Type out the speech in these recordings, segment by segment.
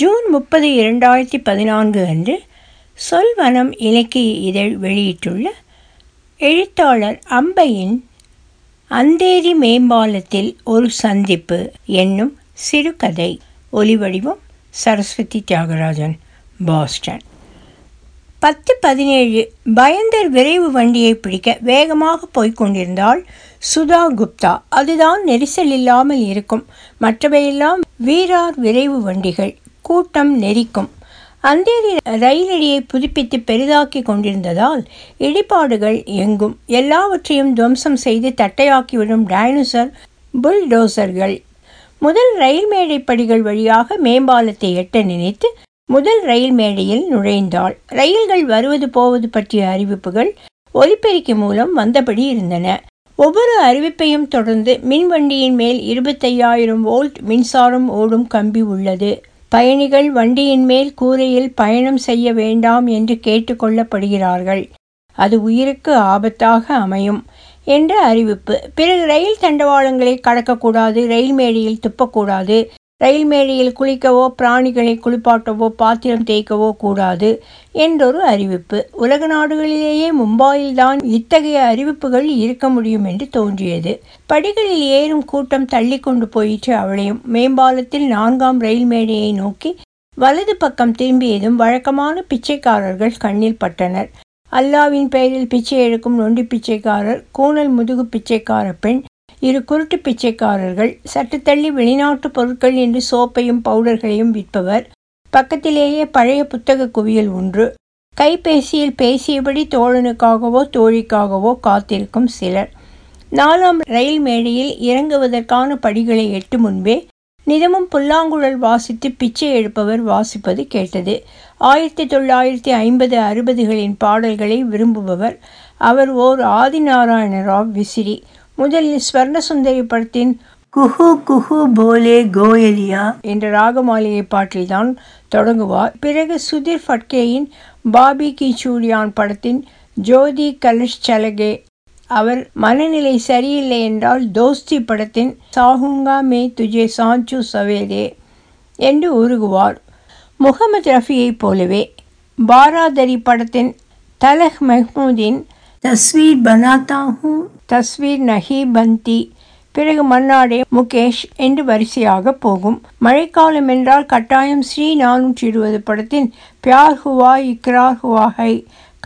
June 30, 2014 அன்று சொல்வனம் இலக்கிய இதழ் வெளியிட்டுள்ள எழுத்தாளர் அம்பையின் அந்தேரி மேம்பாலத்தில் ஒரு சந்திப்பு என்னும் சிறுகதை. ஒலிவடிவம் சரஸ்வதி தியாகராஜன், பாஸ்டன். 10:17 பயந்தர் விரைவு வண்டியை பிடிக்க வேகமாக போய்கொண்டிருந்தாள் சுதா குப்தா. அதுதான் நெரிசல் இல்லாமல் இருக்கும், மற்றவையெல்லாம் வீரார் விரைவு வண்டிகள். கூட்டம் நெரிக்கும். அந்தேரி ரயிலடியை புதுப்பித்து பெரிதாக்கி கொண்டிருந்ததால் இடிபாடுகள் எங்கும், எல்லாவற்றையும் துவம்சம் செய்து தட்டையாக்கிவிடும் டைனோசர் புல்டோசர்கள். முதல் ரயில் மேடை படிகள் வழியாக மேம்பாலத்தை எட்ட நினைத்து முதல் ரயில் மேடையில் நுழைந்தாள். ரயில்கள் வருவது போவது பற்றிய அறிவிப்புகள் ஒலிபெருக்கி மூலம் வந்தபடி இருந்தன. ஒவ்வொரு அறிவிப்பையும் தொடர்ந்து மின்வண்டியின் மேல் 25,000 வோல்ட் மின்சாரம் ஓடும் கம்பி உள்ளது, பயணிகள் வண்டியின் மேல் கூரையில் பயணம் செய்ய வேண்டாம் என்று கேட்டுக்கொள்ளப்படுகிறார்கள், அது உயிருக்கு ஆபத்தாக அமையும் என்ற அறிவிப்பு. பிறகு ரயில் தண்டவாளங்களை கடக்கக்கூடாது, ரயில் மேடையில் துப்பக்கூடாது, ரயில் மேடையில் குளிக்கவோ பிராணிகளை குளிப்பாட்டவோ பாத்திரம் தேய்க்கவோ கூடாது என்றொரு அறிவிப்பு. உலக நாடுகளிலேயே மும்பாயில்தான் இத்தகைய அறிவிப்புகள் இருக்க முடியும் என்று தோன்றியது. படிகளில் ஏறும் கூட்டம் தள்ளி கொண்டு போயிற்று அவளையும். மேம்பாலத்தில் 4ஆம் ரயில் மேடையை நோக்கி வலது பக்கம் திரும்பியதும் வழக்கமான பிச்சைக்காரர்கள் கண்ணில் பட்டனர். அல்லாவின் பெயரில் பிச்சை எடுக்கும் நொண்டி பிச்சைக்காரர், கூணல் முதுகு பிச்சைக்கார பெண், 2 குருட்டு பிச்சைக்காரர்கள், சட்டுத்தள்ளி வெளிநாட்டு பொருட்கள் என்று சோப்பையும் பவுடர்களையும் விற்பவர், பக்கத்திலேயே பழைய புத்தக குவியல் ஒன்று, கைபேசியில் பேசியபடி தோழனுக்காகவோ தோழிக்காகவோ காத்திருக்கும் சிலர். 4ஆம் ரயில் மேடையில் இறங்குவதற்கான படிகளை எட்டு முன்பே நிதமும் புல்லாங்குழல் வாசித்து பிச்சை எடுப்பவர் வாசிப்பது கேட்டது. 1950-60களின் பாடல்களை விரும்புபவர் அவர், ஓர் ஆதிநாராயணராவ் விசிறி. முதலில் ஸ்வர்ண சுந்தரி படத்தின் குஹு குஹு போலே கோயலியா என்ற ராகமாளிகை பாட்டில்தான் தொடங்குவார். பிறகு சுதீர் ஃபட்கேயின் பாபி கி சூடியான் படத்தின் ஜோதி கலஷ் சலகே. அவர் மனநிலை சரியில்லை என்றால் தோஸ்தி படத்தின் சாகுங்கா மே துஜே சாஞ்சு சவேதே என்று உருகுவார், முகமது ரஃபியை போலவே. பாராதரி படத்தின் தலஹ் மெஹ்மூதின் தஸ்வீர் பனாத்தா ஹூ தஸ்வீர் நஹி பந்தி. பிறகு மன்னாடே முகேஷ் என்று வரிசையாக போகும். மழைக்காலம் என்றால் கட்டாயம் ஸ்ரீ 420 படத்தின் பியார் ஹுவா இக்ரார் ஹுவா ஹை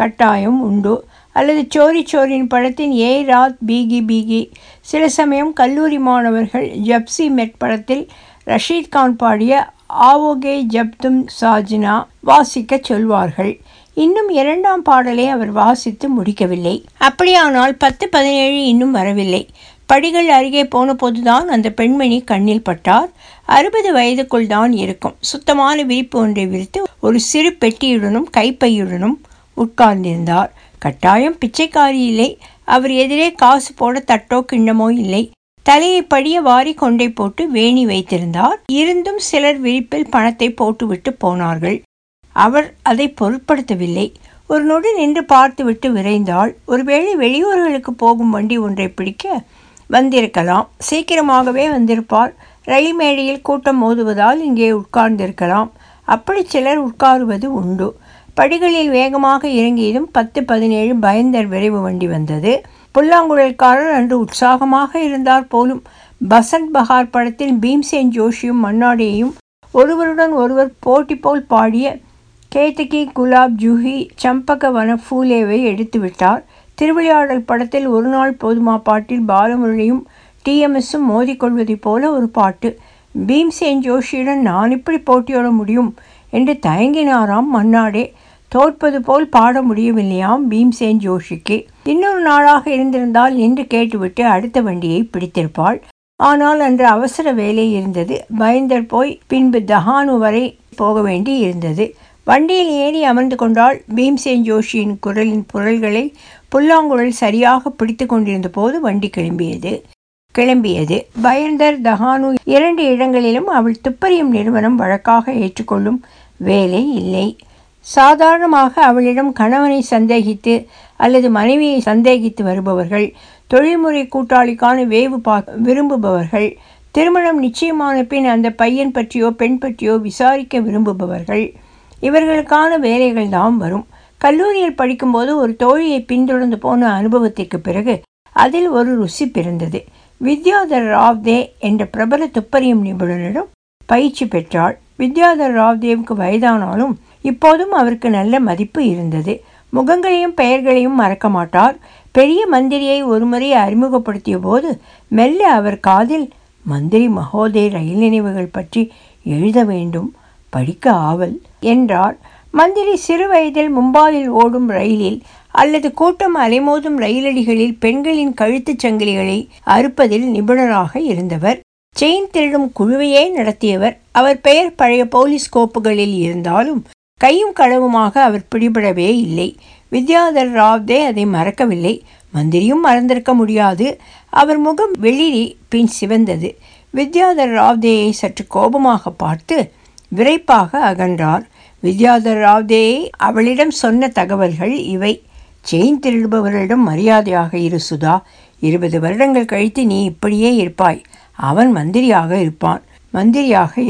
கட்டாயம் உண்டு, அல்லது சோரி சோரின் படத்தின் ஏ ராத் பீகி பீகி. சில சமயம் கல்லூரி மாணவர்கள் ஜப்சி மெட் படத்தில் ரஷீத் கான் பாடிய ஆவோகே ஜப் தும் சாஜினா வாசிக்க சொல்வார்கள். இன்னும் 2ஆம் பாடலை அவர் வாசித்து முடிக்கவில்லை. அப்படியானால் 10:17 இன்னும் வரவில்லை. படிகள் அருகே போன போதுதான் அந்த பெண்மணி கண்ணில் பட்டார். 60 வயதுக்குள் தான் இருக்கும். சுத்தமான விரிப்பு ஒன்றை விரித்து ஒரு சிறு பெட்டியுடனும் கைப்பையுடனும் உட்கார்ந்திருந்தார். கட்டாயம் பிச்சைக்காரி இல்லை. அவர் எதிரே காசு போட தட்டோ கிண்ணமோ இல்லை. தலையை படிய வாரி கொண்டை போட்டு வேணி வைத்திருந்தார். இருந்தும் சிலர் விரிப்பில் பணத்தை போட்டுவிட்டு போனார்கள். அவர் அதை பொருட்படுத்தவில்லை. ஒரு நொடி நின்று பார்த்துவிட்டு விரைந்தாள். ஒருவேளை வெளியூர்களுக்கு போகும் வண்டி ஒன்றை பிடிக்க வந்திருக்கலாம். சீக்கிரமாகவே வந்திருப்பார். ரயில் மேடையில் கூட்டம் மோதுவதால் இங்கே உட்கார்ந்திருக்கலாம். அப்படி சிலர் உட்காருவது உண்டு. படிகளில் வேகமாக இறங்கியதும் 10:17 பயந்தர் விரைவு வண்டி வந்தது. புல்லாங்குழல்காரர் அன்று உற்சாகமாக இருந்தார் போலும். பசந்த் பஹார் படத்தில் பீம்சேன் ஜோஷியும் மன்னாடேயும் ஒருவருடன் ஒருவர் போட்டி போல் பாடிய கேத்தகி குலாப் ஜூஹி சம்பக வன ஃபூலேவை எடுத்துவிட்டார். திருவிளையாடல் படத்தில் ஒரு நாள் போதுமா பாட்டில் பாலமுரளியும் டிஎம்எஸும் மோதிக்கொள்வதை போல ஒரு பாட்டு. பீம்சேன் ஜோஷியுடன் நான் இப்படி போட்டியோட முடியும் என்று தயங்கினாராம் மன்னாடே. தோற்பது போல் பாட முடியவில்லையாம் பீம்சேன் ஜோஷிக்கு. இன்னொரு நாளாக இருந்திருந்தால் என்று கேட்டுவிட்டு அடுத்த வண்டியை பிடித்திருப்பாள். ஆனால் அன்று அவசர வேலை இருந்தது. பயந்தர் போய் பின்பு தஹானு வரை போக வேண்டி இருந்தது. வண்டியில் ஏறி அமர்ந்து கொண்டால் பீம்சேன் ஜோஷியின் குரலின் குரல்களை புல்லாங்குழல் சரியாக பிடித்து கொண்டிருந்த போது வண்டி கிளம்பியது. பயந்தர் தஹானு 2 இடங்களிலும் அவள் துப்பறியும் நிறுவனம் வழக்காக ஏற்றுக்கொள்ளும் வேலை இல்லை. சாதாரணமாக அவளிடம் கணவனை சந்தேகித்து அல்லது மனைவியை சந்தேகித்து வருபவர்கள், தொழில்முறை கூட்டாளிக்கான வேவு விரும்புபவர்கள், திருமணம் நிச்சயமான பின் அந்த பையன் பற்றியோ பெண் பற்றியோ விசாரிக்க விரும்புபவர்கள் இவர்களுக்கான வேலைகள் தான் வரும். கல்லூரியில் படிக்கும்போது ஒரு தோழியை பின்தொடர்ந்து போன அனுபவத்திற்கு பிறகு அதில் ஒரு ருசி பிறந்தது. வித்யாதர் ராவ்தே என்ற பிரபல துப்பறியும் நிபுணரிடம் பயிற்சி பெற்றாள். வித்யாதர் ராவ்தேவுக்கு வயதானாலும் இப்போதும் அவருக்கு நல்ல மதிப்பு இருந்தது. முகங்களையும் பெயர்களையும் மறக்க மாட்டார். பெரிய மந்திரியை ஒருமுறை அறிமுகப்படுத்திய போது மெல்ல அவர் காதில் மந்திரி மகோதய ரயில் நினைவுகள் பற்றி எழுத வேண்டும், படிக்க ஆவல் என்றார். மந்திரி சிறு வயதில் மும்பாயில் ஓடும் ரயிலில் அல்லது கூட்டம் அலைமோதும் ரயிலடிகளில் பெண்களின் கழுத்துச் சங்கிலிகளை அறுப்பதில் நிபுணராக இருந்தவர். செயின் திருடும் குழுவையே நடத்தியவர். அவர் பெயர் பழைய போலீஸ் கோப்புகளில் இருந்தாலும் கையும் களவுமாக அவர் பிடிபடவே இல்லை. வித்யாதர் ராவ்தே அதை மறக்கவில்லை. மந்திரியும் மறந்திருக்க முடியாது. அவர் முகம் வெளிரி பின் சிவந்தது. வித்யாதர் ராவ்தேயை சற்று கோபமாக பார்த்து விரைப்பாக அகன்றார். வித்யாதர் ராவ்தேயை அவளிடம் சொன்ன தகவல்கள் இவை. செயின் திருடுபவர்களிடம் மரியாதையாக இரு சுதா. 20 வருடங்கள் கழித்து நீ இப்படியே இருப்பாய். அவன் மந்திரியாக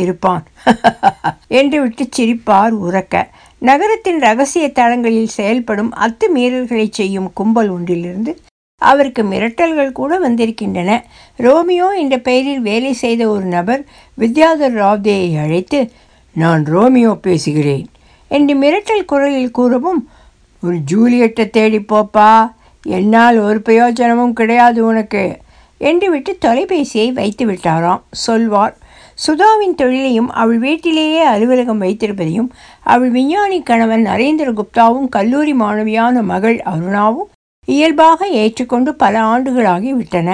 இருப்பான் என்று விட்டு சிரிப்பார் உரக்க. நகரத்தின் இரகசிய தளங்களில் செயல்படும் அத்துமீறல்களை செய்யும் கும்பல் ஒன்றிலிருந்து அவருக்கு மிரட்டல்கள் கூட வந்திருக்கின்றன. ரோமியோ என்ற பெயரில் வேலை செய்த ஒரு நபர் வித்யாதர் ராவ்தேயை அழைத்து, நான் ரோமியோ பேசுகிறேன் என்று மிரட்டல் குரலில் கூறவும், ஒரு ஜூலியட்டை தேடி போப்பா, என்னால் ஒரு பிரயோஜனமும் கிடையாது உனக்கு என்று விட்டு தொலைபேசியை வைத்து விட்டாராம். சொல்வார், சுதாவின் தொழிலையும் அவள் வீட்டிலேயே அலுவலகம் வைத்திருப்பதையும் அவள் விஞ்ஞானி கணவன் நரேந்திர குப்தாவும் கல்லூரி மாணவியான மகள் அருணாவும் இயல்பாக ஏற்றுக்கொண்டு பல ஆண்டுகளாகி விட்டன.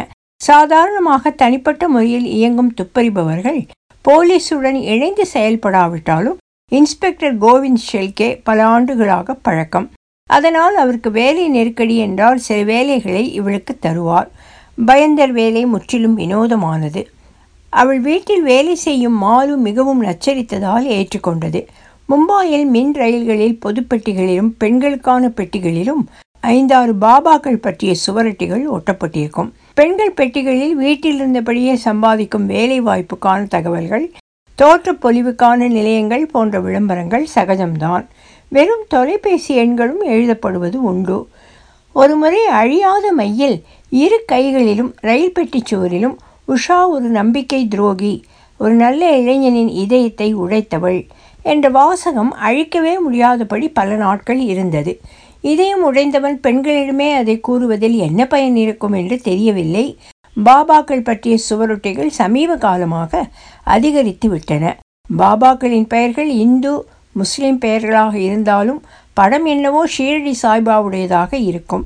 சாதாரணமாக தனிப்பட்ட முறையில் இயங்கும் துப்பறிபவர்கள் போலீஸுடன் இணைந்து செயல்படாவிட்டாலும் இன்ஸ்பெக்டர் கோவிந்த் ஷெல்கே பல ஆண்டுகளாக பழக்கம். அதனால் அவருக்கு வேலை நெருக்கடி என்றால் சில வேலைகளை இவளுக்கு தருவார். பயந்தர் வேலை முற்றிலும் வினோதமானது. அவள் வீட்டில் வேலை செய்யும் மாலு மிகவும் நச்சரித்ததால் ஏற்றுக்கொண்டது. மும்பாயில் மின் ரயில்களில் பொதுப்பெட்டிகளிலும் பெண்களுக்கான பெட்டிகளிலும் 5-6 பாபாக்கள் பற்றிய சுவரட்டிகள் ஒட்டப்பட்டிருக்கும். பெண்கள் பெட்டிகளில் வீட்டில் இருந்தபடியே சம்பாதிக்கும் வேலை வாய்ப்புக்கான தகவல்கள், தோற்ற பொலிவுக்கான நிலையங்கள் போன்ற விளம்பரங்கள் சகஜம்தான். வெறும் தொலைபேசி எண்களும் எழுதப்படுவது உண்டு. ஒருமுறை அழியாத மையில் 2 கைகளிலும் ரயில் பெட்டிச்சுவரிலும் உஷா ஒரு நம்பிக்கை துரோகி, ஒரு நல்ல இளைஞனின் இதயத்தை உடைத்தவள் என்ற வாசகம் அழிக்கவே முடியாதபடி பல நாட்கள் இருந்தது. இதயம் உடைந்தவன் பெண்களிடமே அதை கூறுவதில் என்ன பயன் இருக்கும் என்று தெரியவில்லை. பாபாக்கள் பற்றிய சுவரொட்டிகள் சமீப காலமாக அதிகரித்து விட்டன. பாபாக்களின் பெயர்கள் இந்து முஸ்லீம் பெயர்களாக இருந்தாலும் படம் என்னவோ ஷீரடி சாய்பாவுடையதாக இருக்கும்.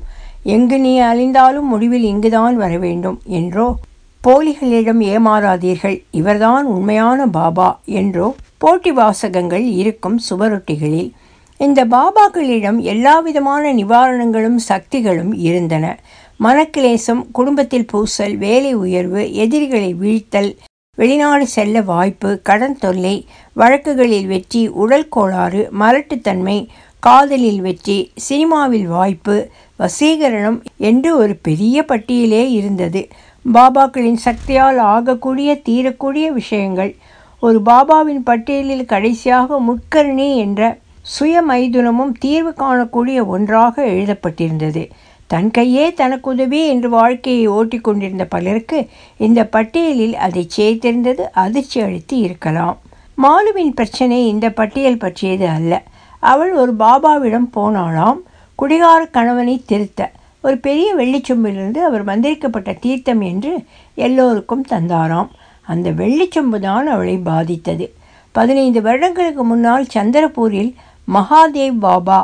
எங்கு நீ அழிந்தாலும் முடிவில் இங்குதான் வர வேண்டும் என்றோ, போலிகளிடம் ஏமாறாதீர்கள், இவர்தான் உண்மையான பாபா என்றோ போட்டி வாசகங்கள் இருக்கும் சுவரொட்டிகளில். இந்த பாபாக்களிடம் எல்லாவிதமான நிவாரணங்களும் சக்திகளும் இருந்தன. மனக்கிலேசம், குடும்பத்தில் பூசல், வேலை உயர்வு, எதிரிகளை வீழ்த்தல், வெளிநாடு செல்ல வாய்ப்பு, கடன் தொல்லை, வழக்குகளில் வெற்றி, உடல் கோளாறு, மலட்டுத்தன்மை, காதலில் வெற்றி, சினிமாவில் வாய்ப்பு, வசீகரணம் என்று ஒரு பெரிய பட்டியலே இருந்தது. பாபாக்களின் சக்தியால் ஆகக்கூடிய தீரக்கூடிய விஷயங்கள். ஒரு பாபாவின் பட்டியலில் கடைசியாக முட்கர்ணி என்ற சுயமைதுனமும் தீர்வு காணக்கூடிய ஒன்றாக எழுதப்பட்டிருந்தது. தன் கையே தனக்குதவி என்று வாழ்க்கையை ஓட்டி கொண்டிருந்த பலருக்கு இந்த பட்டியலில் அதை சேர்த்திருந்தது அதிர்ச்சி அளித்து இருக்கலாம். மாலுவின் பிரச்சனை இந்த பட்டியல் பற்றியது அல்ல. அவள் ஒரு பாபாவிடம் போனாளாம், குடிகார கணவனை திருத்த. ஒரு பெரிய வெள்ளிச்சொம்பிலிருந்து அவர் வந்திருக்கப்பட்ட தீர்த்தம் என்று எல்லோருக்கும் தந்தாராம். அந்த வெள்ளிச்சொம்பு தான் அவளை பாதித்தது. 15 வருடங்களுக்கு முன்னால் சந்திரப்பூரில் மகாதேவ் பாபா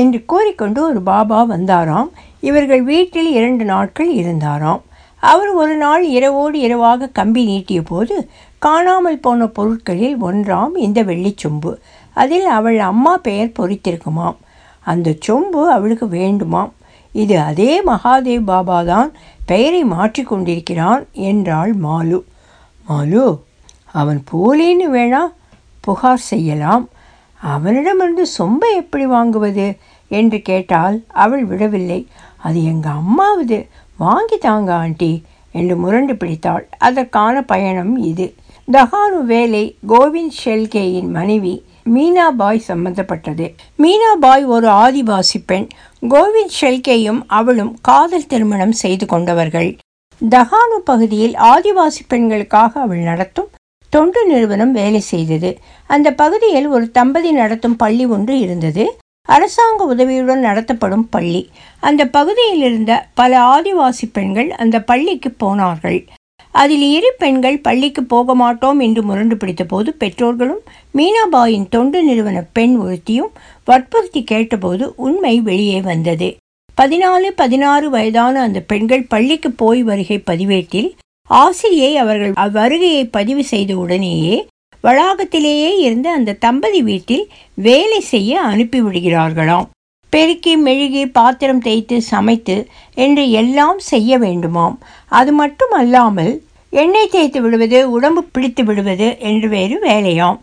என்று கூறிக்கொண்டு ஒரு பாபா வந்தாராம். இவர்கள் வீட்டில் 2 நாட்கள் இருந்தாராம். அவர் ஒரு நாள் இரவோடு இரவாக கம்பி நீட்டிய போது காணாமல் போன பொருட்களில் ஒன்றாம் இந்த வெள்ளிச்சொம்பு. அதில் அவள் அம்மா பெயர் பொறித்திருக்குமாம். அந்த சொம்பு அவளுக்கு வேண்டுமாம். இது அதே மகாதேவ் பாபாதான், பெயரை மாற்றி கொண்டிருக்கிறான் என்றாள் மாலு. மாலு, அவன் போலின்னு வேணா புகார் செய்யலாம், அவனிடமிருந்து சொம்பை எப்படி வாங்குவது என்று கேட்டால் அவள் விடவில்லை. அது எங்கள் அம்மாவது, வாங்கி தாங்க ஆண்டி என்று முரண்டு பிடித்தாள். அதற்கான பயணம் இது. தஹானு வேலை கோவிந்த் ஷெல்கேயின் மனைவி மீனாபாய் சம்பந்தப்பட்டது. மீனாபாய் ஒரு ஆதிவாசி பெண். கோவிந்த் ஷெல்கேயும் அவளும் காதல் திருமணம் செய்து கொண்டவர்கள். தஹானு பகுதியில் ஆதிவாசி பெண்களுக்காக அவள் நடத்தும் தொண்டு நிறுவனம் வேலை செய்தது. அந்த பகுதியில் ஒரு தம்பதி நடத்தும் பள்ளி ஒன்று இருந்தது. அரசாங்க உதவியுடன் நடத்தப்படும் பள்ளி. அந்த பகுதியில் இருந்த பல ஆதிவாசி பெண்கள் அந்த பள்ளிக்கு போனார்கள். அதில் இரு பெண்கள் பள்ளிக்கு போக மாட்டோம் என்று முரண்டு பிடித்த போது பெற்றோர்களும் மீனாபாயின் தொண்டு நிறுவன பெண் ஒருத்தியும் வற்புறுத்தி கேட்டபோது உண்மை வெளியே வந்தது. 14-16 வயதான அந்த பெண்கள் பள்ளிக்கு போய் வருகை பதிவேட்டில் ஆசிரியை அவர்கள் அவ்வருகையை பதிவு செய்த உடனேயே வளாகத்திலேயே இருந்த அந்த தம்பதி வீட்டில் வேலை செய்ய அனுப்பிவிடுகிறார்களாம். பெருக்கி மெழுகி பாத்திரம் தேய்த்து சமைத்து என்று எல்லாம் செய்ய வேண்டுமாம். அது மட்டும் அல்லாமல் எண்ணெய் தேய்த்து விடுவது, உடம்பு பிடித்து விடுவது என்று வேறு வேலையாம்.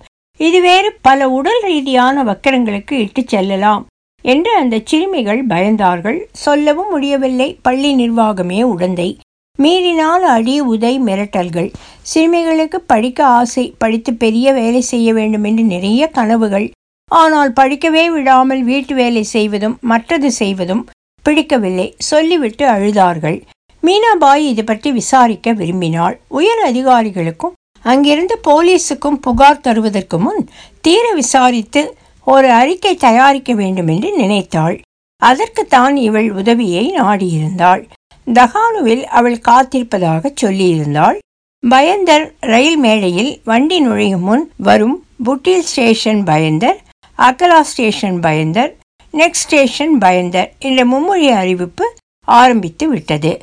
இது வேறு பல உடல் ரீதியான வக்கரங்களுக்கு இட்டு செல்லலாம் என்று அந்த சிறுமிகள் பயந்தார்கள். சொல்லவும் முடியவில்லை. பள்ளி நிர்வாகமே உடந்தை. மீறினால் அடி, உதை, மிரட்டல்கள். சிறுமிகளுக்கு படிக்க ஆசை, படித்து பெரிய வேலை செய்ய வேண்டும் என்று நிறைய கனவுகள். ஆனால் படிக்கவே விடாமல் வீட்டு வேலை செய்வதும் மற்றது செய்வதும் பிடிக்கவில்லை. சொல்லிவிட்டு அழுதார்கள். மீனாபாய் இது பற்றி விசாரிக்க விரும்பினாள். உயர் அதிகாரிகளுக்கும் அங்கிருந்த போலீஸுக்கும் புகார் தருவதற்கு முன் தீர விசாரித்து ஒரு அறிக்கை தயாரிக்க வேண்டும் என்று நினைத்தாள். அதற்குத்தான் இவள் உதவியை நாடியிருந்தாள். தஹானுவில் அவள் காத்திருப்பதாக சொல்லியிருந்தாள். பயந்தர் ரயில் மேடையில் வண்டி நுழையும் முன் வரும் புட்டில் ஸ்டேஷன் பயந்தர், அக்கலா station Bhayandar, next station Bhayandar என்ற மும்மொழி அறிவிப்பு ஆரம்பித்து விட்டது.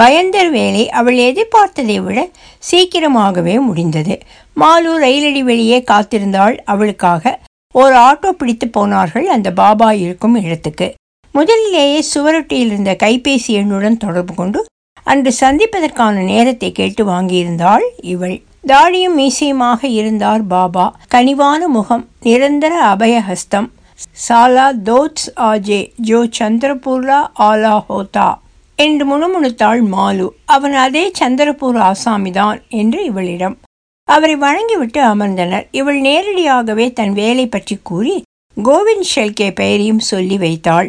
பயந்தர் வேலை அவள் எதிர்பார்த்ததை விட சீக்கிரமாகவே முடிந்தது. மாலு ரயிலடி வெளியே காத்திருந்தாள். அவளுக்காக ஒரு ஆட்டோ பிடித்து போனார்கள் அந்த பாபா இருக்கும் இடத்துக்கு. முதலிலேயே சுவரொட்டியில் இருந்த கைபேசி எண்ணுடன் தொடர்பு கொண்டு அன்று சந்திப்பதற்கான நேரத்தை கேட்டு வாங்கியிருந்தாள் இவள். தாடியும் மீசையுமாக இருந்தார் பாபா. கனிவான முகம், நிரந்தர அபயஹஸ்தம். சாலா தோட்ஸ் ஆஜே ஜோ சந்திரபூர்லா ஆலா ஹோதா என்று முணுமுணுத்தாள் மாலு. அவன் அதே சந்திரபூர் ஆசாமிதான் என்று இவளிடம். அவரை வணங்கிவிட்டு அமர்ந்தனர். இவள் நேரடியாகவே தன் வேலை பற்றி கூறி கோவிந்த் ஷெல்கே பெயரையும் சொல்லி வைத்தாள்.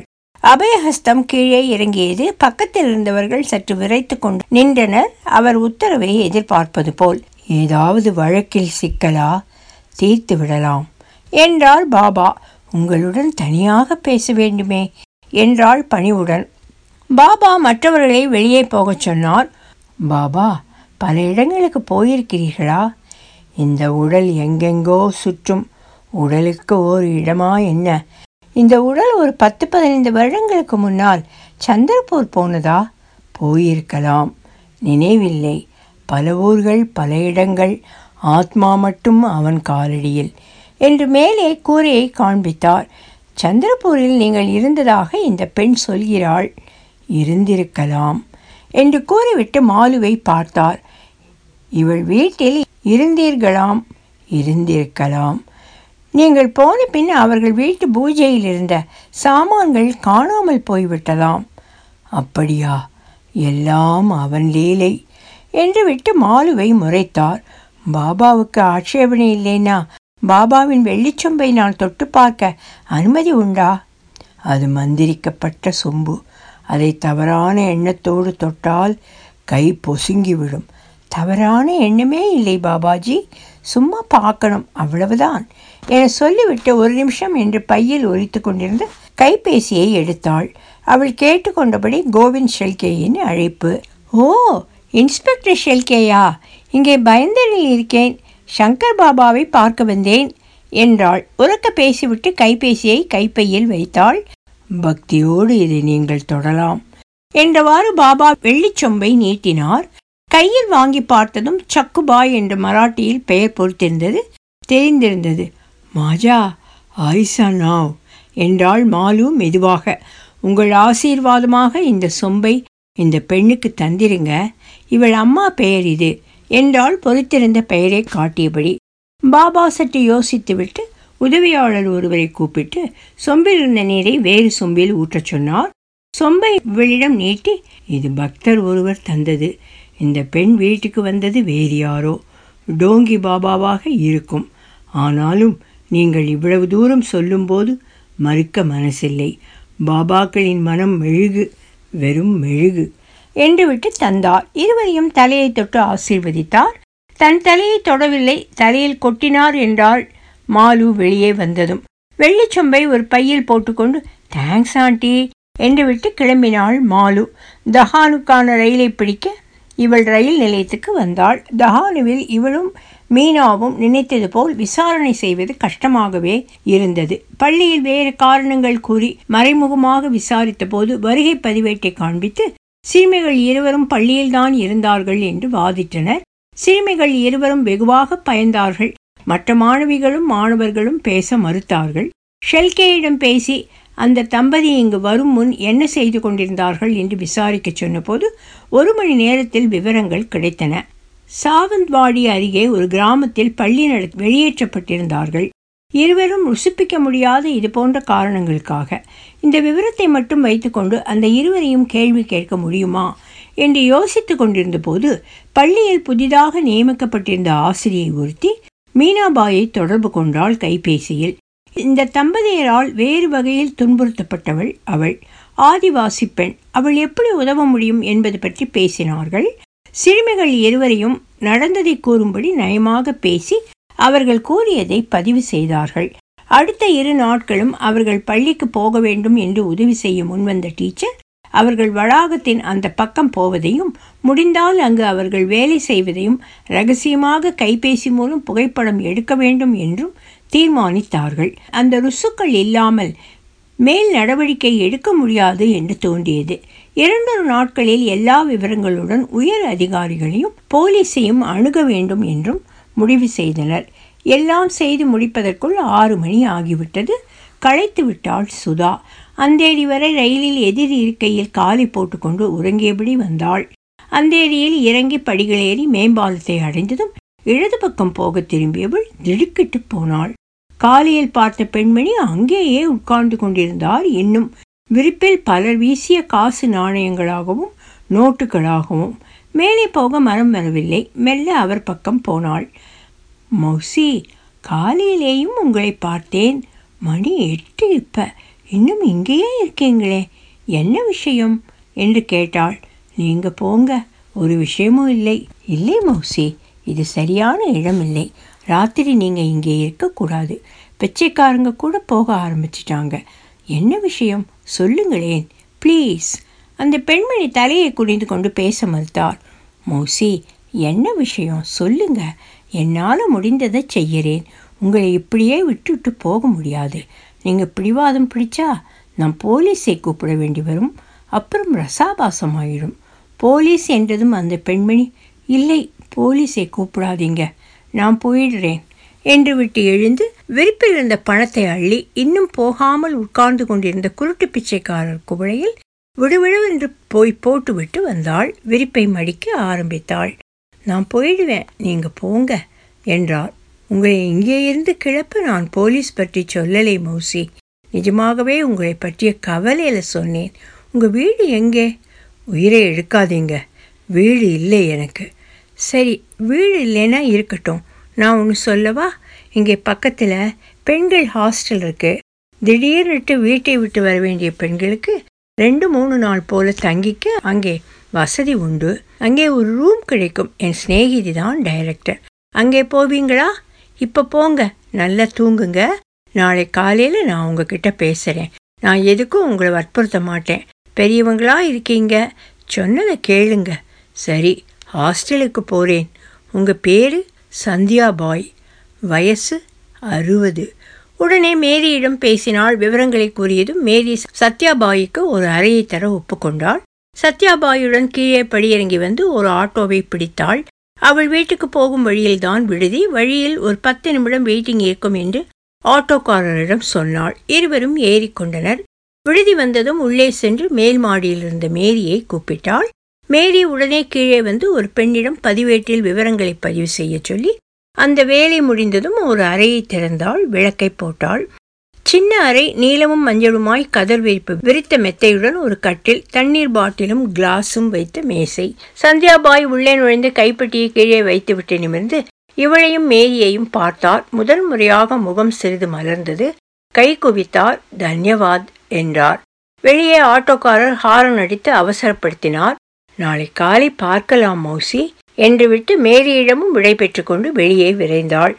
அபயஹஸ்தம் கீழே இறங்கியது. பக்கத்தில் இருந்தவர்கள் சற்று விரைத்து கொண்டு நின்றனர், அவர் உத்தரவை எதிர்பார்ப்பது போல். ஏதாவது வழக்கில் சிக்கலா, தீர்த்து விடலாம் என்றாள் பாபா. உங்களுடன் தனியாக பேச வேண்டுமே என்றாள் பணிவுடன். பாபா மற்றவர்களை வெளியே போகச் சொன்னார். பாபா, பல இடங்களுக்கு போயிருக்கிறீர்களா? இந்த உடல் எங்கெங்கோ சுற்றும். உடலுக்கு ஓர் இடமா என்ன? இந்த உடல் ஒரு 10-15 வருடங்களுக்கு முன்னால் சந்திரபூர் போனதா? போயிருக்கலாம், நினைவில்லை. பல ஊர்கள், பல இடங்கள், ஆத்மா மட்டும் அவன் காலடியில் என்று மேலே கூரையை காண்பித்தார். சந்திரபூரில் நீங்கள் இருந்ததாக இந்த பெண் சொல்கிறாள். இருந்திருக்கலாம் என்று கூறிவிட்டு மாலுவை பார்த்தார். இவள் வீட்டில் இருந்தீர்களாம்? இருந்திருக்கலாம். நீங்கள் போன பின் அவர்கள் வீட்டு பூஜையில் இருந்த சாமான்கள் காணாமல் போய்விட்டதாம். அப்படியா? எல்லாம் அவன் லீலை என்று விட்டு மாலுவை முறைத்தார். பாபாவுக்கு ஆட்சேபனை இல்லைனா பாபாவின் வெள்ளிச்சொம்பை நான் தொட்டு பார்க்க அனுமதி உண்டா? அது மந்திரிக்கப்பட்ட சொம்பு. அதை தவறான எண்ணத்தோடு தொட்டால் கை பொசுங்கிவிடும். தவறான எண்ணமே இல்லை பாபாஜி, சும்மா பார்க்கணும், அவ்வளவுதான் என சொல்லிவிட்டு ஒரு நிமிஷம் என்று பையில் ஒலித்து கொண்டிருந்த கைபேசியை எடுத்தாள். அவள் கேட்டுக்கொண்டபடி கோவிந்த் ஷெல்கேயின் அழைப்பு. ஓ, இன்ஸ்பெக்டர் ஷெல்கேயா, இங்கே பயந்தரில் இருக்கேன், சங்கர் பாபாவை பார்க்க வந்தேன் என்றாள். உறக்க பேசிவிட்டு கைபேசியை கைப்பையில் வைத்தாள். பக்தியோடு இதை நீங்கள் தொடலாம் என்றவாறு பாபா வெள்ளிச்சொம்பை நீட்டினார். கையில் வாங்கி பார்த்ததும் சக்குபாய் என்று மராட்டியில் பெயர் பொறுத்திருந்தது, தெரிந்திருந்தது. மாஜா ஆயிஷா நாவ் என்றாள் மாலு மெதுவாக. உங்கள் ஆசீர்வாதமாக இந்த சொம்பை இந்த பெண்ணுக்கு தந்திருங்க. இவள் அம்மா பெயர் இது என்றால் பொறுத்திருந்த பெயரை காட்டியபடி. பாபா சற்று யோசித்துவிட்டு உதவியாளர் ஒருவரை கூப்பிட்டு சொம்பில் இருந்த நீரை வேறு சொம்பில் ஊற்றச் சொன்னார். சொம்பை இவளிடம் நீட்டி, இது பக்தர் ஒருவர் தந்தது இந்த பெண் வீட்டுக்கு வந்தது வேறு யாரோ, டோங்கி பாபாவாக இருக்கும். ஆனாலும் நீங்கள் இவ்வளவு தூரம் சொல்லும்போது மறுக்க மனசில்லை. பாபாக்களின் மனம் மெழுகு, வெறும் மெழுகு என்று விட்டு தந்தார். இருவரையும் தலையை தொட்டு ஆசீர்வதித்தார். தன் தலையை தொடவில்லை, தலையில் கொட்டினார் என்றாள் மாலு. வெளியே வந்ததும் வெள்ளிச்சொம்பை ஒரு பையில் போட்டுக்கொண்டு தேங்க்ஸ் ஆண்டி என்று விட்டு கிளம்பினாள் மாலு. தஹானுக்கான ரயிலை பிடிக்க இவள் ரயில் நிலையத்துக்கு வந்தாள். தஹானுவில் இவளும் மீனாவும் நினைத்தது போல் விசாரணை செய்வது கஷ்டமாகவே இருந்தது. பள்ளியில் வேறு காரணங்கள் கூறி மறைமுகமாக விசாரித்த போது வருகை பதிவேட்டை காண்பித்து சிறுமிகள் இருவரும் பள்ளியில்தான் இருந்தார்கள் என்று வாதிட்டனர். சிறுமிகள் இருவரும் வெகுவாக பயந்தார்கள். மற்ற மாணவிகளும் மாணவர்களும் பேச மறுத்தார்கள். ஷெல்கேயிடம் பேசி அந்த தம்பதி இங்கு வரும் முன் என்ன செய்து கொண்டிருந்தார்கள் என்று விசாரிக்க சொன்னபோது 1 மணி நேரத்தில் விவரங்கள் கிடைத்தன. சாவந்த்வாடி அருகே ஒரு கிராமத்தில் பள்ளி வெளியேற்றப்பட்டிருந்தார்கள் இருவரும். ருசிப்பிக்க முடியாத இது போன்ற காரணங்களுக்காக இந்த விவரத்தை மட்டும் வைத்துக்கொண்டு அந்த இருவரையும் கேள்வி கேட்க முடியுமா என்று யோசித்து கொண்டிருந்த போது பள்ளியில் புதிதாக நியமிக்கப்பட்டிருந்த ஆசிரியை ஒருத்தி மீனாபாயை தொடர்பு கொண்டாள் கைபேசியில். இந்த தம்பதியரால் வேறு வகையில் துன்புறுத்தப்பட்டவள். அவள் ஆதிவாசி பெண். அவள் எப்படி உதவ முடியும் என்பது பற்றி பேசினார்கள். சிறுமிகள் இருவரையும் நடந்ததை கூறும்படி நயமாக பேசி அவர்கள் கூறியதை பதிவு செய்தார்கள். அடுத்த 2 நாட்களும் அவர்கள் பள்ளிக்கு போக வேண்டும் என்று உதவி செய்ய முன்வந்த டீச்சர் அவர்கள் வளாகத்தின் அந்த பக்கம் போவதையும் முடிந்தால் அங்கு அவர்கள் வேலை செய்வதையும் ரகசியமாக கைபேசி மூலம் புகைப்படம் எடுக்க வேண்டும் என்றும் தீர்மானித்தார்கள். அந்த ருசுக்கள் இல்லாமல் மேல் நடவடிக்கை எடுக்க முடியாது என்று தோன்றியது. 2 நாட்களில் எல்லா விவரங்களுடன் உயர் அதிகாரிகளையும் போலீஸையும் அணுக வேண்டும் என்றும் முடிவு செய்தனர். எல்லாம் செய்து முடிப்பதற்குள் 6 மணி ஆகிவிட்டது. களைத்து விட்டாள் சுதா. அந்தேரி வரை ரயிலில் எதிர் இருக்கையில் காலை போட்டுக்கொண்டு உறங்கியபடி வந்தாள். அந்தேரியில் இறங்கி படிகளேறி மேம்பாலத்தை அடைந்ததும் இடது பக்கம் போக திரும்பியவள் திடுக்கிட்டு போனாள். காலையில் பார்த்த பெண்மணி அங்கேயே உட்கார்ந்து கொண்டிருந்தார். இன்னும் விரிப்பில் பலர் வீசிய காசு நாணயங்களாகவும் நோட்டுகளாகவும். மேலே போக மனம் வரவில்லை. மெல்ல அவர் பக்கம் போனாள். மௌசி, காலையிலேயும் உங்களை பார்த்தேன். மணி 8 இப்ப, இன்னும் இங்கேயே இருக்கீங்களே, என்ன விஷயம் என்று கேட்டாள். நீங்க போங்க, ஒரு விஷயமும் இல்லை. இல்லை மௌசி, இது சரியான இடம் இல்லை. ராத்திரி நீங்கள் இங்கே இருக்கக்கூடாது. பிச்சைக்காரங்க கூட போக ஆரம்பிச்சிட்டாங்க. என்ன விஷயம் சொல்லுங்களேன் ப்ளீஸ். அந்த பெண்மணி தலையை குனிந்து கொண்டு பேச மறுத்தார். மௌசி, என்ன விஷயம் சொல்லுங்க, என்னால் முடிந்ததை செய்கிறேன். உங்களை இப்படியே விட்டுவிட்டு போக முடியாது. நீங்கள் பிடிவாதம் பிடிச்சா நான் போலீஸை கூப்பிட வேண்டி வரும். அப்புறம் ரசாபாசமாயிடும். போலீஸ் என்றதும் அந்த பெண்மணி, இல்லை போலீஸை கூப்பிடாதீங்க, நான் போயிடுறேன் என்று விட்டு எழுந்து விரிப்பில் இருந்த பணத்தை அள்ளி இன்னும் போகாமல் உட்கார்ந்து கொண்டிருந்த குருட்டு பிச்சைக்காரர் குவளையில் விடுவிடுவென்று போய் போட்டுவிட்டு வந்தாள். விரிப்பை மடிக்க ஆரம்பித்தாள். நான் போயிடுவேன், நீங்கள் போங்க என்றார். உங்களை இங்கே இருந்து கிளப்ப நான் போலீஸ் பற்றி சொல்லலை மௌசி. நிஜமாகவே உங்களை பற்றிய கவலையில் சொன்னேன். உங்கள் வீடு எங்கே? உயிரை எடுக்காதீங்க, வீடு இல்லை எனக்கு. சரி, வீடு இல்லைன்னா இருக்கட்டும், நான் ஒன்று சொல்லவா? இங்கே பக்கத்தில் பெண்கள் ஹாஸ்டல் இருக்குது. திடீர்னுட்டு வீட்டை விட்டு வர வேண்டிய பெண்களுக்கு 2-3 நாள் போல் தங்கிக்கு அங்கே வசதி உண்டு. அங்கே ஒரு ரூம் கிடைக்கும். என் ஸ்நேகிதி தான் டைரக்டர். அங்கே போவீங்களா? இப்போ போங்க, நல்லா தூங்குங்க. நாளை காலையில் நான் உங்ககிட்ட பேசுகிறேன். நான் எதுக்கும் உங்களை வற்புறுத்த மாட்டேன். பெரியவங்களா இருக்கீங்க, சொன்னதை கேளுங்க. சரி, ஹாஸ்டலுக்கு போகிறேன். உங்கள் பேர் சந்தியா பாய், வயசு 60. உடனே மேரியிடம் பேசினால் விவரங்களை கூறியதும் மேரி சத்யாபாய்க்கு ஒரு அறையை தர ஒப்புக்கொண்டாள். சத்யாபாயுடன் கீழே படியிறங்கி வந்து ஒரு ஆட்டோவை பிடித்தாள். அவள் வீட்டுக்கு போகும் வழியில்தான் விடுதி. வழியில் ஒரு 10 நிமிடம் வெயிட்டிங் இருக்கும் என்று ஆட்டோக்காரரிடம் சொன்னாள். இருவரும் ஏறிக்கொண்டனர். விடுதி வந்ததும் உள்ளே சென்று மேல் மாடியில் இருந்த மேரியை கூப்பிட்டாள். மேரி உடனே கீழே வந்து ஒரு பெண்ணிடம் பதிவேட்டில் விவரங்களை பதிவு செய்ய சொல்லி அந்த வேலை முடிந்ததும் ஒரு அறையை திறந்தாள். விளக்கை போட்டாள். சின்ன அறை நீளமும் மஞ்சளுமாய் கதர்விரிப்பு விரித்த மெத்தையுடன் ஒரு கட்டில், தண்ணீர் பாட்டிலும் கிளாஸும் வைத்த மேசை. சந்தியாபாய் உள்ளே நுழைந்து கைப்பெட்டியை கீழே வைத்துவிட்டு நிமிர்ந்து இவளையும் மேரியையும் பார்த்தார். முதல் முறையாக முகம் சிறிது மலர்ந்தது. கை குவித்தார். தன்யவாத் என்றார். வெளியே ஆட்டோக்காரர் ஹாரன் அடித்து அவசரப்படுத்தினார். நாளை காலை பார்க்கலாம் மௌசி என்றுவிட்டு மேரியிடமும் விடை பெற்று கொண்டு வெளியே விரைந்தாள்.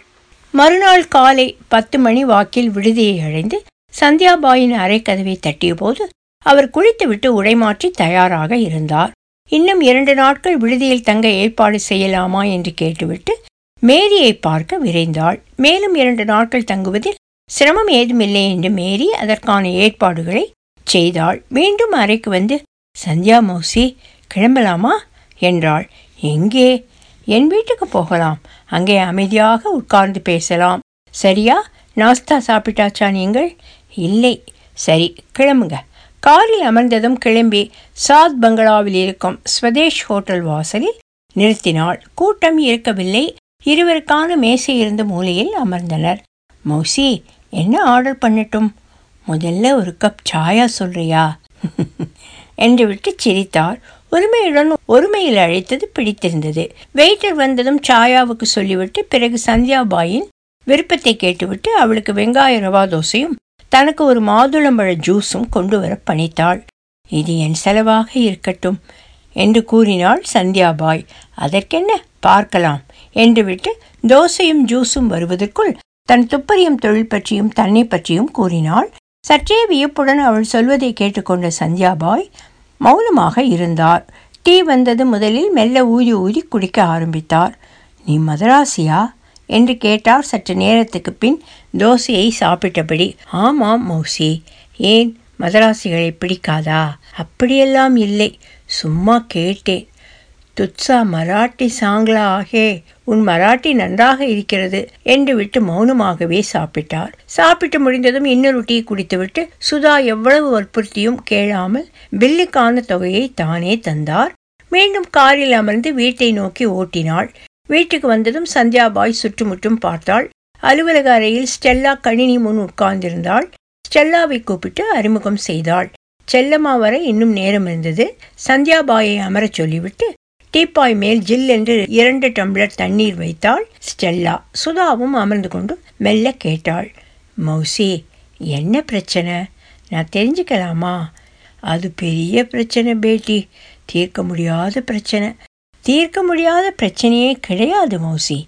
மறுநாள் காலை 10 மணி வாக்கில் விடுதியை அடைந்து சந்தியாபாயின் அறைக்கதவை தட்டிய போது அவர் குளித்துவிட்டு உடைமாற்றி தயாராக இருந்தார். இன்னும் 2 நாட்கள் விடுதியில் தங்க ஏற்பாடு செய்யலாமா என்று கேட்டுவிட்டு மேரியை பார்க்க விரைந்தாள். மேலும் 2 நாட்கள் தங்குவதில் சிரமம் ஏதுமில்லை என்று மேரி அதற்கான ஏற்பாடுகளை செய்தாள். மீண்டும் அறைக்கு வந்து சந்தியா மௌசி கிளம்பலாமா என்றாள். எங்கே? என் வீட்டுக்கு போகலாம், அங்கே அமைதியாக உட்கார்ந்து பேசலாம். சரியா? நாஸ்தா சாப்பிட்டாச்சா நீங்கள்? இல்லை. சரி கிளம்புங்க. காரில் அமர்ந்ததும் கிளம்பி சாத் பங்களாவில் இருக்கும் ஸ்வதேஷ் ஹோட்டல் வாசலில் நிறுத்தினாள். கூட்டம் இருக்கவில்லை. இருவருக்கான மேசை இருந்த மூலையில் அமர்ந்தனர். மௌசி என்ன ஆர்டர் பண்ணட்டும்? முதல்ல ஒரு கப் சாயா சொல்றியா என்று விட்டு சிரித்தார். ஒருமையில் அழைத்தது பிடித்திருந்தது. வெயிட்டர் வந்ததும் சாயாவுக்கு சொல்லிவிட்டு பிறகு சந்தியாபாயின் விருப்பத்தை கேட்டுவிட்டு அவளுக்கு வெங்காய ரவா தோசையும் தனக்கு ஒரு மாதுளம்பழ ஜூஸும் கொண்டு வர பணித்தாள். இது என் செலவாக இருக்கட்டும் என்று கூறினாள் சந்தியாபாய். அதற்கென்ன, பார்க்கலாம் என்றுவிட்டு தோசையும் ஜூஸும் வருவதற்குள் தன் துப்பறியும் தொழில் பற்றியும் தன்னை பற்றியும் கூறினாள். சற்றே வியப்புடன் அவள் சொல்வதை கேட்டுக்கொண்ட சந்தியாபாய் மௌனமாக இருந்தார். டீ வந்தது முதலில் மெல்ல ஊதி ஊதி குடிக்க ஆரம்பித்தார். நீ மதராசியா என்று கேட்டார் சற்று நேரத்துக்கு பின் தோசையை சாப்பிட்டபடி. ஆமாம் மௌசி. ஏன், மதராசிகளை பிடிக்காதா? அப்படியெல்லாம் இல்லை, சும்மா கேட்டேன். துட்சா மராட்டி சாங்லா ஆகே, உன் மராட்டி நன்றாக இருக்கிறது என்று விட்டு மௌனமாகவே சாப்பிட்டார். சாப்பிட்டு முடிந்ததும் இன்னொரு டீ குடித்துவிட்டு சுதா எவ்வளவு வற்புறுத்தியும் கேளாமல் பில்லுக்கான தொகையை தானே தந்தார். மீண்டும் காரில் அமர்ந்து வீட்டை நோக்கி ஓட்டினாள். வீட்டுக்கு வந்ததும் சந்தியாபாய் சுற்றுமுற்றும் பார்த்தாள். அலுவலக அறையில் ஸ்டெல்லா கணினி முன் உட்கார்ந்திருந்தாள். ஸ்டெல்லாவை கூப்பிட்டு அறிமுகம் செய்தாள். செல்லம்மா வர இன்னும் நேரம் இருந்தது. சந்தியாபாயை அமரச் சொல்லிவிட்டு டீப்பாய் மேல் ஜில் என்று 2 டம்ளர் தண்ணீர் வைத்தாள் ஸ்டெல்லா. சுதாவும் அமர்ந்து கொண்டு மெல்ல கேட்டாள். மௌசி என்ன பிரச்சனை, நான் தெரிஞ்சுக்கலாமா? அது பெரிய பிரச்சனை பேட்டி, தீர்க்க முடியாத பிரச்சனை. தீர்க்க முடியாத பிரச்சனையே கிடையாது மௌசி,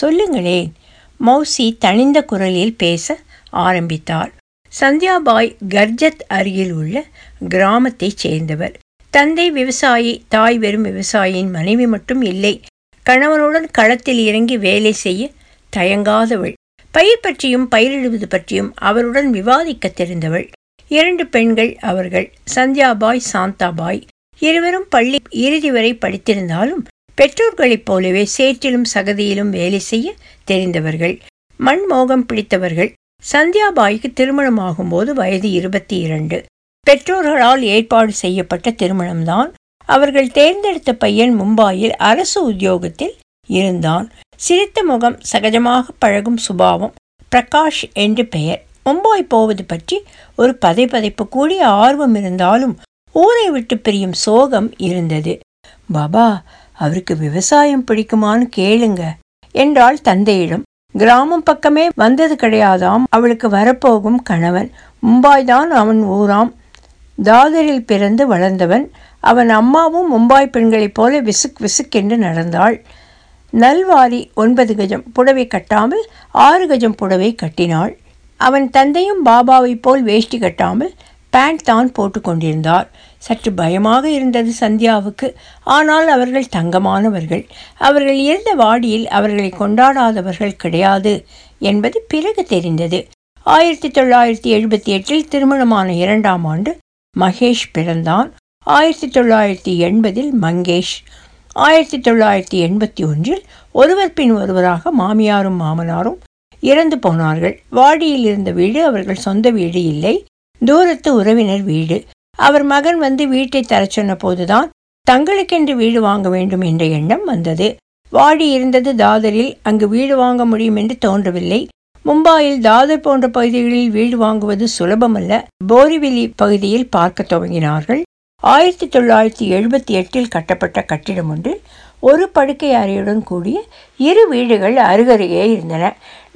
சொல்லுங்களேன். மௌசி தனிந்த குரலில் பேச ஆரம்பித்தாள். சந்தியாபாய் கர்ஜத் அருகில் உள்ள கிராமத்தைச் சேர்ந்தவர். தந்தை விவசாயி, தாய் வெறும் விவசாயியின் மனைவி மட்டும் இல்லை. கணவனுடன் களத்தில் இறங்கி வேலை செய்ய தயங்காதவள். பயிர் பற்றியும் பயிரிடுவது பற்றியும் அவருடன் விவாதிக்க தெரிந்தவள். 2 பெண்கள் அவர்கள், சந்தியாபாய் சாந்தாபாய். இருவரும் பள்ளி இறுதி வரை படித்திருந்தாலும் பெற்றோர்களைப் போலவே சேற்றிலும் சகதியிலும் வேலை செய்ய தெரிந்தவர்கள். மண்மோகம் பிடித்தவர்கள். சந்தியாபாய்க்கு திருமணமாகும் போது வயது 22. பெற்றோர்களால் ஏற்பாடு செய்யப்பட்ட திருமணம்தான். அவர்கள் தேர்ந்தெடுத்த பையன் மும்பாயில் அரசு உத்தியோகத்தில் இருந்தான். சிரித்த முகம், சகஜமாக பழகும் சுபாவம். பிரகாஷ் என்று பெயர். மும்பாய் போவது பற்றி ஒரு பதைப்பதைப்பு கூடிய ஆர்வம் இருந்தாலும் ஊரை விட்டு பிரியும் சோகம் இருந்தது. பாபா, அவருக்கு விவசாயம் பிடிக்குமான்னு கேளுங்க என்றாள் தந்தையிடம். கிராமம் பக்கமே வந்தது கிடையாதாம் அவளுக்கு வரப்போகும் கணவன். மும்பாய் தான் அவன் ஊராம். தாதரில் பிறந்து வளர்ந்தவன். அவன் அம்மாவும் மும்பாய் பெண்களைப் போல விசுக் விசுக் என்று நடந்தாள். நல்வாரி 9 கஜம் புடவை கட்டாமல் 6 கஜம் புடவை கட்டினாள். அவன் தந்தையும் பாபாவைப் போல் வேஷ்டி கட்டாமல் பேண்ட் தான் போட்டு கொண்டிருந்தார். சற்று பயமாக இருந்தது சந்தியாவுக்கு. ஆனால் அவர்கள் தங்கமானவர்கள். அவர்கள் இருந்த வாடியில் அவர்களை கொண்டாடாதவர்கள் கிடையாது என்பது பிறகு தெரிந்தது. 1978 திருமணமான 2ஆம் ஆண்டு மகேஷ் பிறந்தான். 1980 மங்கேஷ். 1981 ஒருவர் பின் ஒருவராக மாமியாரும் மாமனாரும் இறந்து போனார்கள். வாடியில் இருந்த வீடு அவர்கள் சொந்த வீடு இல்லை, தூரத்து உறவினர் வீடு. அவர் மகன் வந்து வீட்டை தர சொன்ன போதுதான் தங்களுக்கென்று வீடு வாங்க வேண்டும் என்ற எண்ணம் வந்தது. வாடி இருந்தது தாதரில், அங்கு வீடு வாங்க முடியும் என்று தோன்றவில்லை. மும்பாயில் தாதர் போன்ற பகுதிகளில் வீடு வாங்குவது சுலபமல்ல. போரிவிலி பகுதியில் பார்க்க துவங்கினார்கள். 1978 கட்டப்பட்ட கட்டிடம் ஒன்று ஒரு படுக்கை அறையுடன் கூடிய 2 வீடுகள் அருகருகே இருந்தன.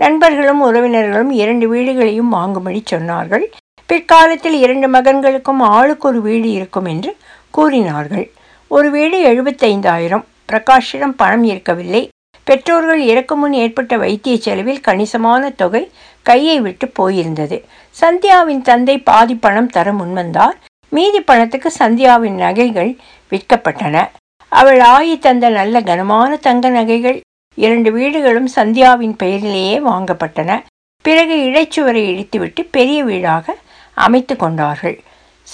நண்பர்களும் உறவினர்களும் 2 வீடுகளையும் வாங்கும்படி சொன்னார்கள். பிற்காலத்தில் 2 மகன்களுக்கும் ஆளுக்கு ஒரு வீடு இருக்கும் என்று கூறினார்கள். ஒரு வீடு 75,000. பிரகாஷிடம் பணம் இருக்கவில்லை. பெற்றோர்கள் இறக்கும் முன் ஏற்பட்ட வைத்திய செலவில் கணிசமான தொகை கையை விட்டு போயிருந்தது. சந்தியாவின் தந்தை பாதி பணம் தர முன்வந்தார். மீதி பணத்துக்கு சந்தியாவின் நகைகள் விற்கப்பட்டன. அவள் ஆயி தந்த நல்ல கனமான தங்க நகைகள் 2 வீடுகளும் சந்தியாவின் பெயரிலேயே வாங்கப்பட்டன. பிறகு இடைச்சுவரை இடித்துவிட்டு பெரிய வீடாக அமைத்து கொண்டார்கள்.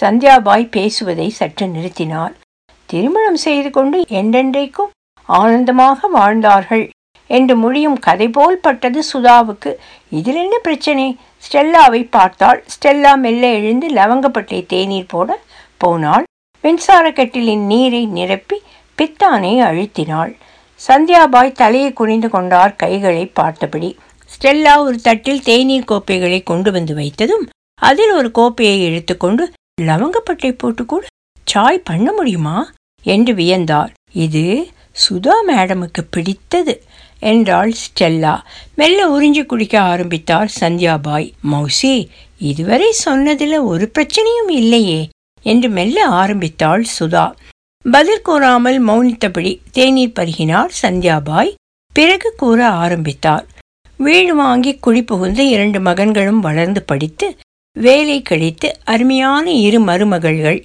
சந்தியாபாய் பேசுவதை சற்று நிறுத்தினார். திருமணம் செய்து கொண்டு என்றென்றைக்கும் ஆனந்தமாக வாழ்ந்தார்கள் என்று முடியும் கதை போல் பட்டது சுதாவுக்கு. இதில் என்ன பிரச்சனை? ஸ்டெல்லாவை பார்த்தாள். ஸ்டெல்லா மெல்ல எழுந்து லவங்கப்பட்டை தேநீர் போட போனாள். மின்சார கட்டிலின் நீரை நிரப்பி பித்தானை அழுத்தினாள். சந்தியாபாய் தலையை குனிந்து கொண்டார், கைகளை பார்த்தபடி. ஸ்டெல்லா ஒரு தட்டில் தேநீர் கோப்பைகளை கொண்டு வந்து வைத்ததும் அதில் ஒரு கோப்பையை எடுத்துக்கொண்டு, லவங்கப்பட்டை போட்டு கூட சாய் பண்ண முடியுமா என்று வியந்தார். இது சுதா மேடமுக்கு பிடித்தது என்றாள் ஸ்டெல்லா. மெல்ல உறிஞ்சி குடிக்க ஆரம்பித்தார் சந்தியாபாய். மௌசி, இதுவரை சொன்னதில் ஒரு பிரச்சனையும் இல்லையே என்று மெல்ல ஆரம்பித்தாள் சுதா. பதில் கூறாமல் மௌனித்தபடி தேநீர் பருகினார் சந்தியாபாய். பிறகு கூற ஆரம்பித்தார். வீடு வாங்கி குடிபுகுந்து 2 மகன்களும் வளர்ந்து படித்து வேலை கிடைத்து அருமையான 2 மருமகள்கள்,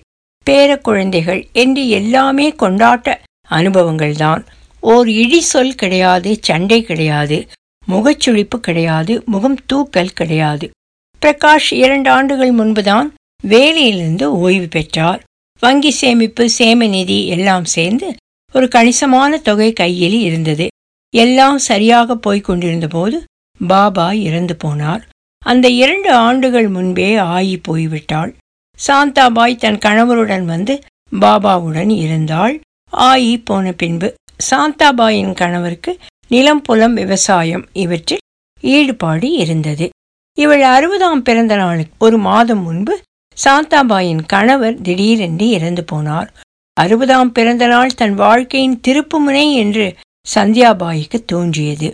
பேர குழந்தைகள் என்று எல்லாமே கொண்டாட்ட அனுபவங்கள்தான். ஓர் இடி சொல் கிடையாது, சண்டை கிடையாது, முகச்சுழிப்பு கிடையாது, முகம் தூக்கல் கிடையாது. பிரகாஷ் 2 ஆண்டுகள் முன்புதான் வேலையிலிருந்து ஓய்வு பெற்றார். வங்கி சேமிப்பு, சேமநிதி எல்லாம் சேர்ந்து ஒரு கணிசமான தொகை கையில் இருந்தது. எல்லாம் சரியாக போய்கொண்டிருந்த போது பாபா இறந்து போனார். அந்த 2 ஆண்டுகள் முன்பே ஆயி போய்விட்டாள். சாந்தாபாய் தன் கணவருடன் வந்து பாபாவுடன் இருந்தாள். ஆயி போன பின்பு சாந்தாபாயின் கணவருக்கு நிலம், புலம், விவசாயம் இவற்றில் ஈடுபாடு இருந்தது. இவள் 60ஆம் பிறந்த நாளுக்கு 1 மாதம் முன்பு சாந்தாபாயின் கணவர் திடீரென்று இறந்து போனார். 60ஆம் பிறந்த நாள் தன் வாழ்க்கையின் திருப்புமுனை என்று சந்தியாபாய்க்கு தோன்றியது.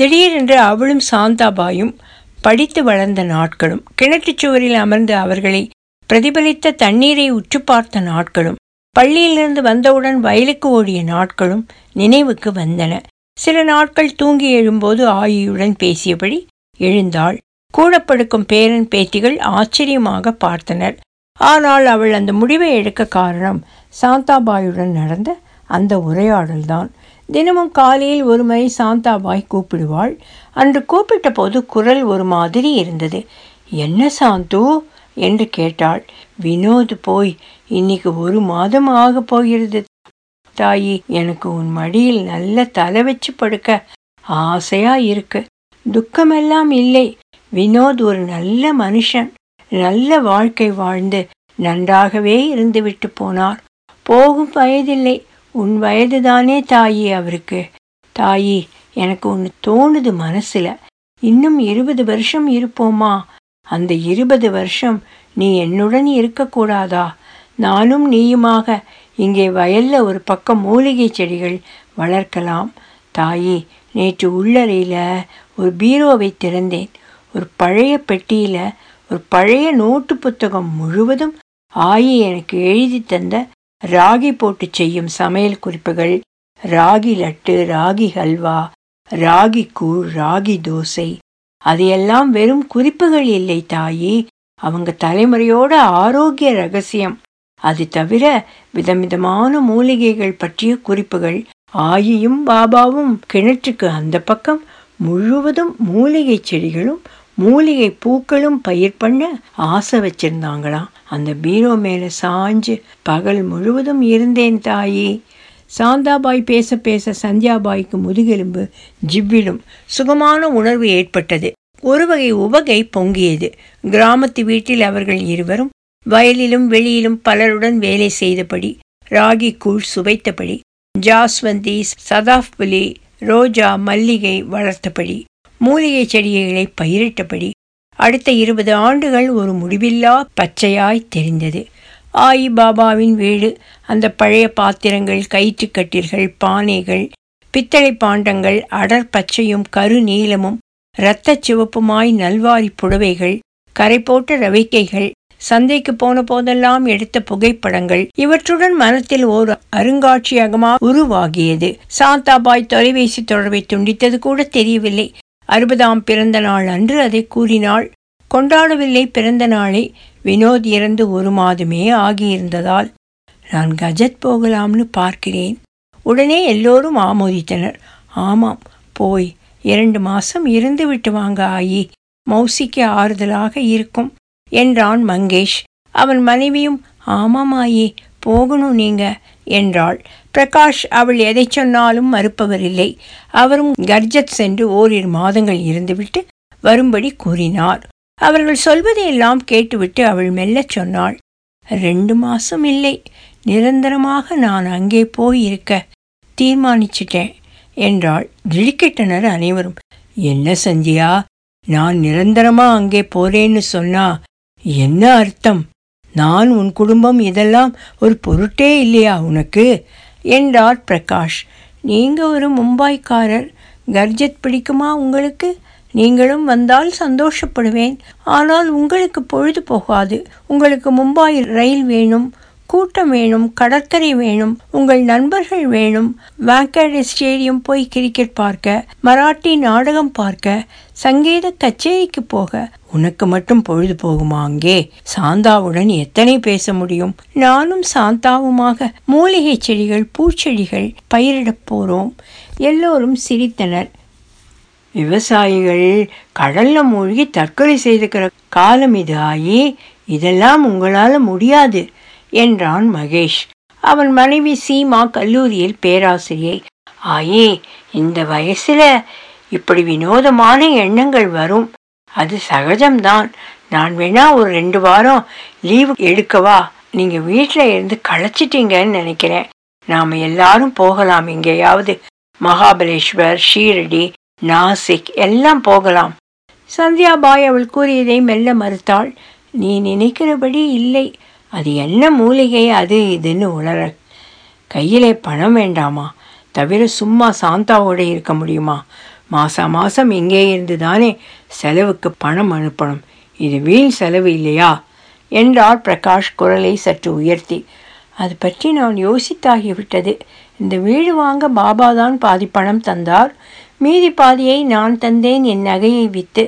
திடீரென்று அவளும் சாந்தாபாயும் படித்து வளர்ந்த நாட்களும், கிணற்றுச் சுவரில் அமர்ந்து அவர்களை பிரதிபலித்த தண்ணீரை உற்று பார்த்த நாட்களும், பள்ளியிலிருந்து வந்தவுடன் வயலுக்கு ஓடிய நாட்களும் நினைவுக்கு வந்தன. சில நாட்கள் தூங்கி எழும்போது ஆயியுடன் பேசியபடி எழுந்தாள். கூடப்படுக்கும் பேரன் பேத்திகள் ஆச்சரியமாக பார்த்தனர். ஆனால் அவள் அந்த முடிவை எடுக்க காரணம் சாந்தாபாயுடன் நடந்த அந்த உரையாடல்தான். தினமும் காலையில் ஒரு முறை சாந்தாபாய் கூப்பிடுவாள். அன்று கூப்பிட்ட போது குரல் ஒரு மாதிரி இருந்தது. என்ன சாந்து என்று கேட்டாள். வினோத் போய் இன்னைக்கு 1 மாதம் ஆக போகிறது தாயி. எனக்கு உன் மடியில் நல்ல தலை வச்சு படுக்க ஆசையா இருக்கு. துக்கமெல்லாம் இல்லை. வினோத் ஒரு நல்ல மனுஷன். நல்ல வாழ்க்கை வாழ்ந்து நன்றாகவே இருந்து விட்டு போனார். போகும் வயதில்லை. உன் வயதுதானே தாயி அவருக்கு. தாயி, எனக்கு ஒன்று தோணுது மனசுல. இன்னும் 20 வருஷம் இருப்போமா? அந்த 20 வருஷம் நீ என்னுடன் இருக்கக்கூடாதா? நானும் நீயுமாக இங்கே வயல்ல ஒரு பக்கம் மூலிகை செடிகள் வளர்க்கலாம். தாயி, நேற்று உள்ளறையில் ஒரு பீரோவை திறந்தேன். ஒரு பழைய பெட்டியில் ஒரு பழைய நோட்டு புத்தகம் முழுவதும் ஆயி எனக்கு எழுதி தந்த ராகி போட்டு செய்யும் சமையல் குறிப்புகள், ராகி லட்டு, ராகி ஹல்வா, ராகி கூழ், ராகி தோசை, அதையெல்லாம் வெறும் குறிப்புகள் இல்லை தாயி. அவங்க தலைமுறையோட ஆரோக்கிய ரகசியம். அது தவிர விதவிதமான மூலிகைகள் பற்றிய குறிப்புகள். ஆயியும் பாபாவும் கிணற்றுக்கு அந்த பக்கம் முழுவதும் மூலிகை செடிகளும் மூலிகை பூக்களும் பயிர் பண்ண ஆசை வச்சிருந்தாங்களாம். அந்த பீரோ மேலே சாஞ்சு பகல் முழுவதும் இருந்தேன் தாயி. சாந்தாபாய் பேச பேச சந்தியாபாய்க்கு முதுகெலும்பு ஜிவ்விடும் சுகமான உணர்வு ஏற்பட்டது. ஒரு வகை உவகை பொங்கியது. கிராமத்து வீட்டில் அவர்கள் இருவரும் வயலிலும் வெளியிலும் பலருடன் வேலை செய்தபடி, ராகி கூழ் சுவைத்தபடி, ஜாஸ்வந்தி, சதாஃபுலி, ரோஜா, மல்லிகை வளர்த்தபடி, மூலிகை செடிகளை பயிரிட்டபடி அடுத்த 20 ஆண்டுகள் ஒரு முடிவில்லா பச்சையாய் தெரிந்தது. ஆயி பாபாவின் வீடு. அந்த பழைய பாத்திரங்கள், கயிற்றுக்கட்டிர்கள், பானைகள், பித்தளை பாண்டங்கள், அடற்பச்சையும் கரு நீளமும் இரத்த சிவப்புமாய் நல்வாரி புடவைகள், கரைபோட்ட ரவிக்கைகள், சந்தைக்கு போன போதெல்லாம் எடுத்த புகைப்படங்கள், இவற்றுடன் மனத்தில் ஓர் அருங்காட்சியகமாக உருவாகியது. சாந்தாபாய் தொலைபேசி தொடர்பை துண்டித்தது கூட தெரியவில்லை. 60ஆம் பிறந்த நாள் அன்று அதை கூறினாள். கொண்டாடவில்லை பிறந்த நாளை. வினோத் இறந்து 1 மாதமே ஆகியிருந்ததால் நான் கஜத் போகலாம்னு பார்க்கிறேன். உடனே எல்லோரும் ஆமோதித்தனர். ஆமாம், போய் 2 மாசம் இருந்துவிட்டு வாங்க ஆயி, மௌசிக்கு ஆறுதலாக இருக்கும் என்றான் மங்கேஷ். அவன் மனைவியும் ஆமாம் ஆயி, போகணும் நீங்க என்றாள். பிரகாஷ் அவள் எதை சொன்னாலும் மறுப்பவரில்லை. அவரும் கர்ஜத் சென்று 1 மாதங்கள் இருந்துவிட்டு வரும்படி கூறினார். அவர்கள் சொல்வதையெல்லாம் கேட்டுவிட்டு அவள் மெல்ல சொன்னாள், 2 மாசம் இல்லை, நிரந்தரமாக நான் அங்கே போய் இருக்க தீர்மானிச்சிட்டேன் என்றாள். திடுக்கிட்டனர் அனைவரும். என்ன சந்தியா, நான் நிரந்தரமா அங்கே போறேன்னு சொன்னா என்ன அர்த்தம்? நான், உன் குடும்பம், இதெல்லாம் ஒரு பொருட்டே இல்லையா உனக்கு என்றார் பிரகாஷ். நீங்க ஒரு மும்பாய்க்காரர், கர்ஜத் பிடிக்குமா உங்களுக்கு? நீங்களும் வந்தால் சந்தோஷப்படுவேன். ஆனால் உங்களுக்கு பொழுது போகாது. உங்களுக்கு மும்பாய் ரயில் வேணும், கூட்டம் வேணும், கடற்கரை வேணும், உங்கள் நண்பர்கள் வேணும், வாங்கடே ஸ்டேடியம் போய் கிரிக்கெட் பார்க்க, மராட்டி நாடகம் பார்க்க, சங்கீத கச்சேரிக்கு போக. உனக்கு மட்டும் பொழுது போகுமா அங்கே? சாந்தாவுடன் எத்தனை பேச முடியும்? நானும் சாந்தாவுமாக மூலிகை செடிகள், பூச்செடிகள் பயிரிடப் போகிறோம். எல்லோரும் சிரித்தனர். விவசாயிகள் கடலில் மூழ்கி தற்கொலை செய்துக்கிற காலம் இது ஆகி, இதெல்லாம் உங்களால் முடியாது என்றான் மகேஷ். அவன் மனைவி சீமா கல்லூரியில் பேராசிரியை. ஆயே, இந்த வயசுல இப்படி வினோதமான எண்ணங்கள் வரும், அது சகஜம்தான். நான் வேணா ஒரு 2 வாரம் லீவு எடுக்கவா? நீங்க வீட்டில் இருந்து களைச்சிட்டீங்கன்னு நினைக்கிறேன். நாம எல்லாரும் போகலாம் எங்கேயாவது. மகாபலேஸ்வர், ஷீரடி, நாசிக் எல்லாம் போகலாம். சந்தியாபாய் அவள் கூறியதை மெல்ல மறுத்தாள். நீ நினைக்கிறபடி இல்லை. அது என்ன மூலிகை அது இதுன்னு உளற. கையிலே பணம் வேண்டாமா? தவிர சும்மா சாந்தாவோட இருக்க முடியுமா? மாசா மாசம் இங்கே இருந்து தானே செலவுக்கு பணம் அனுப்பணும். இது வீண் செலவு இல்லையா என்றார் பிரகாஷ் குரலை சற்று உயர்த்தி. அது பற்றி நான் யோசித்தாகிவிட்டது. இந்த வீடு வாங்க பாபாதான் பாதி பணம் தந்தார். மீதி பாதியை நான் தந்தேன் என் நகையை விற்று.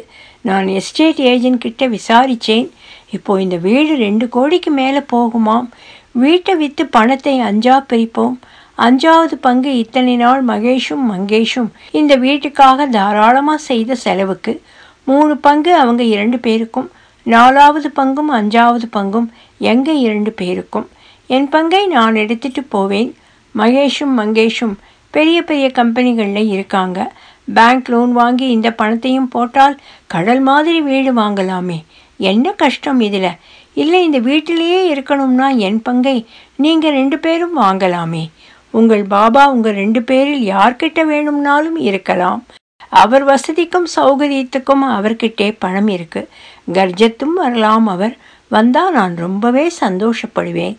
நான் எஸ்டேட் ஏஜென்ட் கிட்ட விசாரித்தேன். இப்போது இந்த வீடு 2 கோடிக்கு மேலே போகுமாம். வீட்டை விற்று பணத்தை 5ஆ பிரிப்போம். 5வது பங்கு இத்தனை நாள் மங்கேஷும் இந்த வீட்டுக்காக தாராளமாக செய்த செலவுக்கு. 3 பங்கு அவங்க 2 பேருக்கும், 4வது பங்கும் 5வது பங்கும் எங்கே 2 பேருக்கும். என் பங்கை நான் எடுத்துகிட்டு போவேன். மங்கேஷும் பெரிய பெரிய கம்பெனிகளில் இருக்காங்க. பேங்க் லோன் வாங்கி இந்த பணத்தையும் போட்டால் கடல் மாதிரி வீடு வாங்கலாமே. என்ன கஷ்டம் இதில்? இல்லை, இந்த வீட்டிலேயே இருக்கணும்னா என் பங்கை நீங்கள் 2 பேரும் வாங்கலாமே. உங்கள் பாபா உங்கள் 2 பேரில் யார்கிட்ட வேணும்னாலும் இருக்கலாம். அவர் வசதிக்கும் சௌகரியத்துக்கும் அவர்கிட்டே பணம் இருக்குது. கர்ஜத்தும் வரலாம். அவர் வந்தால் நான் ரொம்பவே சந்தோஷப்படுவேன்.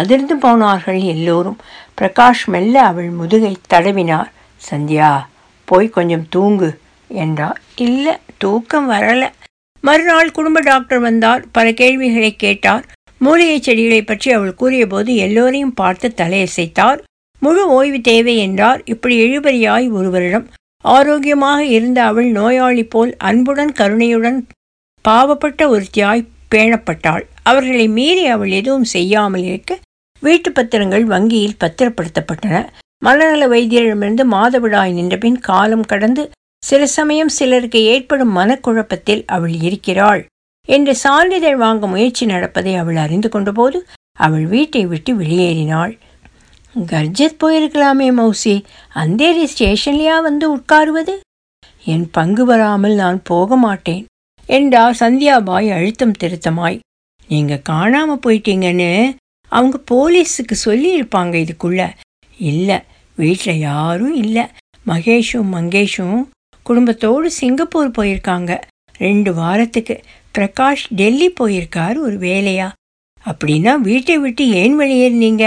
அதிர்ந்து போனார்கள் எல்லோரும். பிரகாஷ் மெல்ல அவள் முதுகை தடவினார். சந்தியா, போய் கொஞ்சம் தூங்கு என்றார். இல்லை, தூக்கம் வரலை. மறுநாள் குடும்ப டாக்டர் வந்தார். பல கேள்விகளை கேட்டார். மூலிகை செடிகளை பற்றி அவள் கூறிய போது எல்லோரையும் பார்த்து தலையசைத்தார். முழு ஓய்வு தேவை என்றார். இப்படி இழுபறியாய் 1 வருடம் ஆரோக்கியமாக இருந்த அவள் நோயாளி போல் அன்புடன், கருணையுடன் பாவப்பட்ட ஒருத்தியாய் பேணப்பட்டாள். அவர்களை மீறி அவள் எதுவும் செய்யாமல் இருக்க வீட்டு பத்திரங்கள் வங்கியில் பத்திரப்படுத்தப்பட்டன. மனநல வைத்தியரிடமிருந்து மாதவிடாய் நின்றபின் காலம் கடந்து சில சமயம் சிலருக்கு ஏற்படும் மனக்குழப்பத்தில் அவள் இருக்கிறாள் என்று சான்றிதழ் வாங்க முயற்சி நடப்பதை அவள் அறிந்து கொண்டபோது அவள் வீட்டை விட்டு வெளியேறினாள். கர்ஜத் போயிருக்கலாமே மௌசி, அந்தேரி ஸ்டேஷன்லையா வந்து உட்காருவது? என் பங்கு வராமல் நான் போக மாட்டேன் என்றார் சந்தியாபாய் அழுத்தம் திருத்தமாய். நீங்கள் காணாமல் போயிட்டீங்கன்னு அவங்க போலீஸுக்கு சொல்லியிருப்பாங்க. இதுக்குள்ள இல்லை, வீட்டில் யாரும் இல்லை. மகேஷும் மங்கேஷும் குடும்பத்தோடு சிங்கப்பூர் போயிருக்காங்க 2 வாரத்துக்கு. பிரகாஷ் டெல்லி போயிருக்கார் ஒரு வேலையா. அப்படின்னா வீட்டை விட்டு ஏன் வெளியேறினீங்க?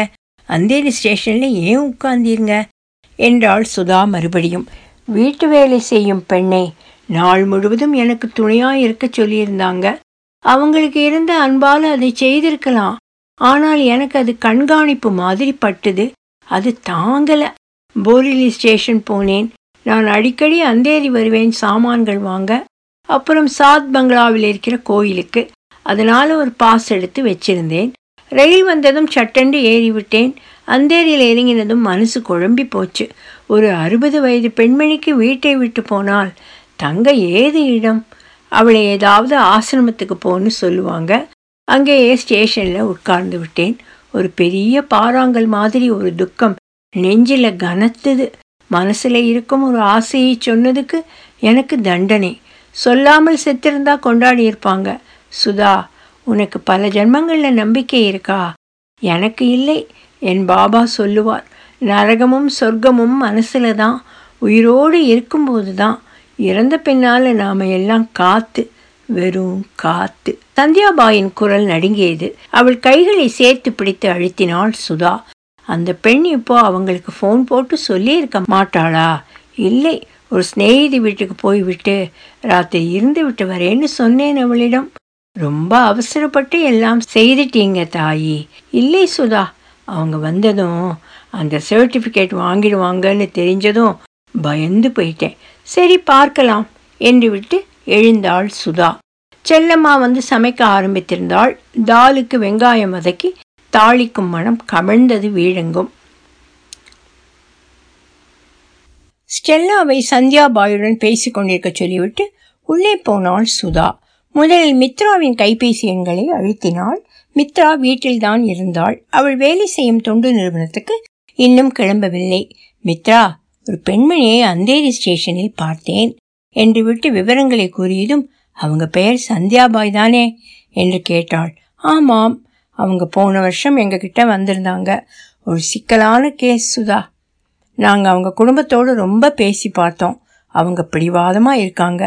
அந்தேரி ஸ்டேஷனில் ஏன் உட்கார்ந்தீங்க என்றாள் சுதா மறுபடியும். வீட்டு வேலை செய்யும் பெண்ணை நாள் முழுவதும் எனக்கு துணையாக இருக்க சொல்லியிருந்தாங்க. அவங்களுக்கு இருந்த அன்பால் அதை செய்திருக்கலாம். ஆனால் எனக்கு அது கண்காணிப்பு மாதிரி பட்டுது, அது தாங்கலை. போரிலி ஸ்டேஷன் போனேன். நான் அடிக்கடி அந்தேரி வருவேன் சாமான்கள் வாங்க, அப்புறம் சாத் பங்களாவில் இருக்கிற கோயிலுக்கு. அதனால் ஒரு பாஸ் எடுத்து வச்சிருந்தேன். ரயில் வந்ததும் சட்டென்று ஏறிவிட்டேன். அந்தேரியில் இறங்கினதும் மனசு குழம்பி போச்சு. ஒரு 60 வயது பெண்மணிக்கு வீட்டை விட்டு போனால் தங்க ஏது இடம்? அவளை ஏதாவது ஆசிரமத்துக்கு போன்னு சொல்லுவாங்க. அங்கேயே ஸ்டேஷனில் உட்கார்ந்து விட்டேன். ஒரு பெரிய பாறாங்கல் மாதிரி ஒரு துக்கம் நெஞ்சில் கனத்துது. மனசில் இருக்கும் ஒரு ஆசையை சொன்னதுக்கு எனக்கு தண்டனை. சொல்லாமல் செத்திருந்தா கொண்டாடி இருப்பாங்க. சுதா, உனக்கு பல ஜென்மங்களில் நம்பிக்கை இருக்கா? எனக்கு இல்லை. என் பாபா சொல்லுவார், நரகமும் சொர்க்கமும் மனசில் தான், உயிரோடு இருக்கும்போது தான். இறந்த பின்னால் நாம் எல்லாம் காற்று, வெறும் காற்று. சந்தியாபாயின் குரல் நடுங்கியது. அவள் கைகளை சேர்த்து பிடித்து அழுத்தினாள் சுதா. அந்த பெண் இப்போ அவங்களுக்கு ஃபோன் போட்டு சொல்லியிருக்க மாட்டாளா? இல்லை, ஒரு ஸ்நேகிதி வீட்டுக்கு போய்விட்டு ராத்திரி இருந்து விட்டு வரேன்னு சொன்னேன் அவளிடம். ரொம்ப அவசரப்பட்டு எல்லாம் செய்துட்டீங்க தாயி. இல்லை சுதா, அவங்க வந்ததும் அந்த சர்டிஃபிகேட் வாங்கிடுவாங்கன்னு தெரிஞ்சதும் பயந்து போயிட்டேன். சரி பார்க்கலாம் என்று விட்டு எழுந்தாள் சுதா. செல்லம்மா வந்து சமைக்க ஆரம்பித்திருந்தாள். தாலுக்கு வெங்காயம் வதக்கி தாளிக்கும் மனம் கமழ்ந்தது வீழங்கும். ஸ்டெல்லாவை சந்தியாபாயுடன் பேசிக்கொண்டிருக்க சொல்லிவிட்டு உள்ளே போனாள் சுதா. முதலில் மித்ராவின் கைபேசி எண்களை அழுத்தினாள். மித்ரா வீட்டில்தான் இருந்தாள். அவள் வேலை செய்யும் தொண்டு நிறுவனத்துக்கு இன்னும் கிளம்பவில்லை. மித்ரா, ஒரு பெண்மணியை அந்தேரி ஸ்டேஷனில் பார்த்தேன் என்று விட்டு விவரங்களை கூறியதும், அவங்க பெயர் சந்தியாபாய் தானே என்று கேட்டாள். ஆமாம், அவங்க போன வருஷம் எங்ககிட்ட வந்திருந்தாங்க. ஒரு சிக்கலான கேஸ் சுதா. நாங்கள் அவங்க குடும்பத்தோடு ரொம்ப பேசி பார்த்தோம். அவங்க பிடிவாதமாக இருக்காங்க.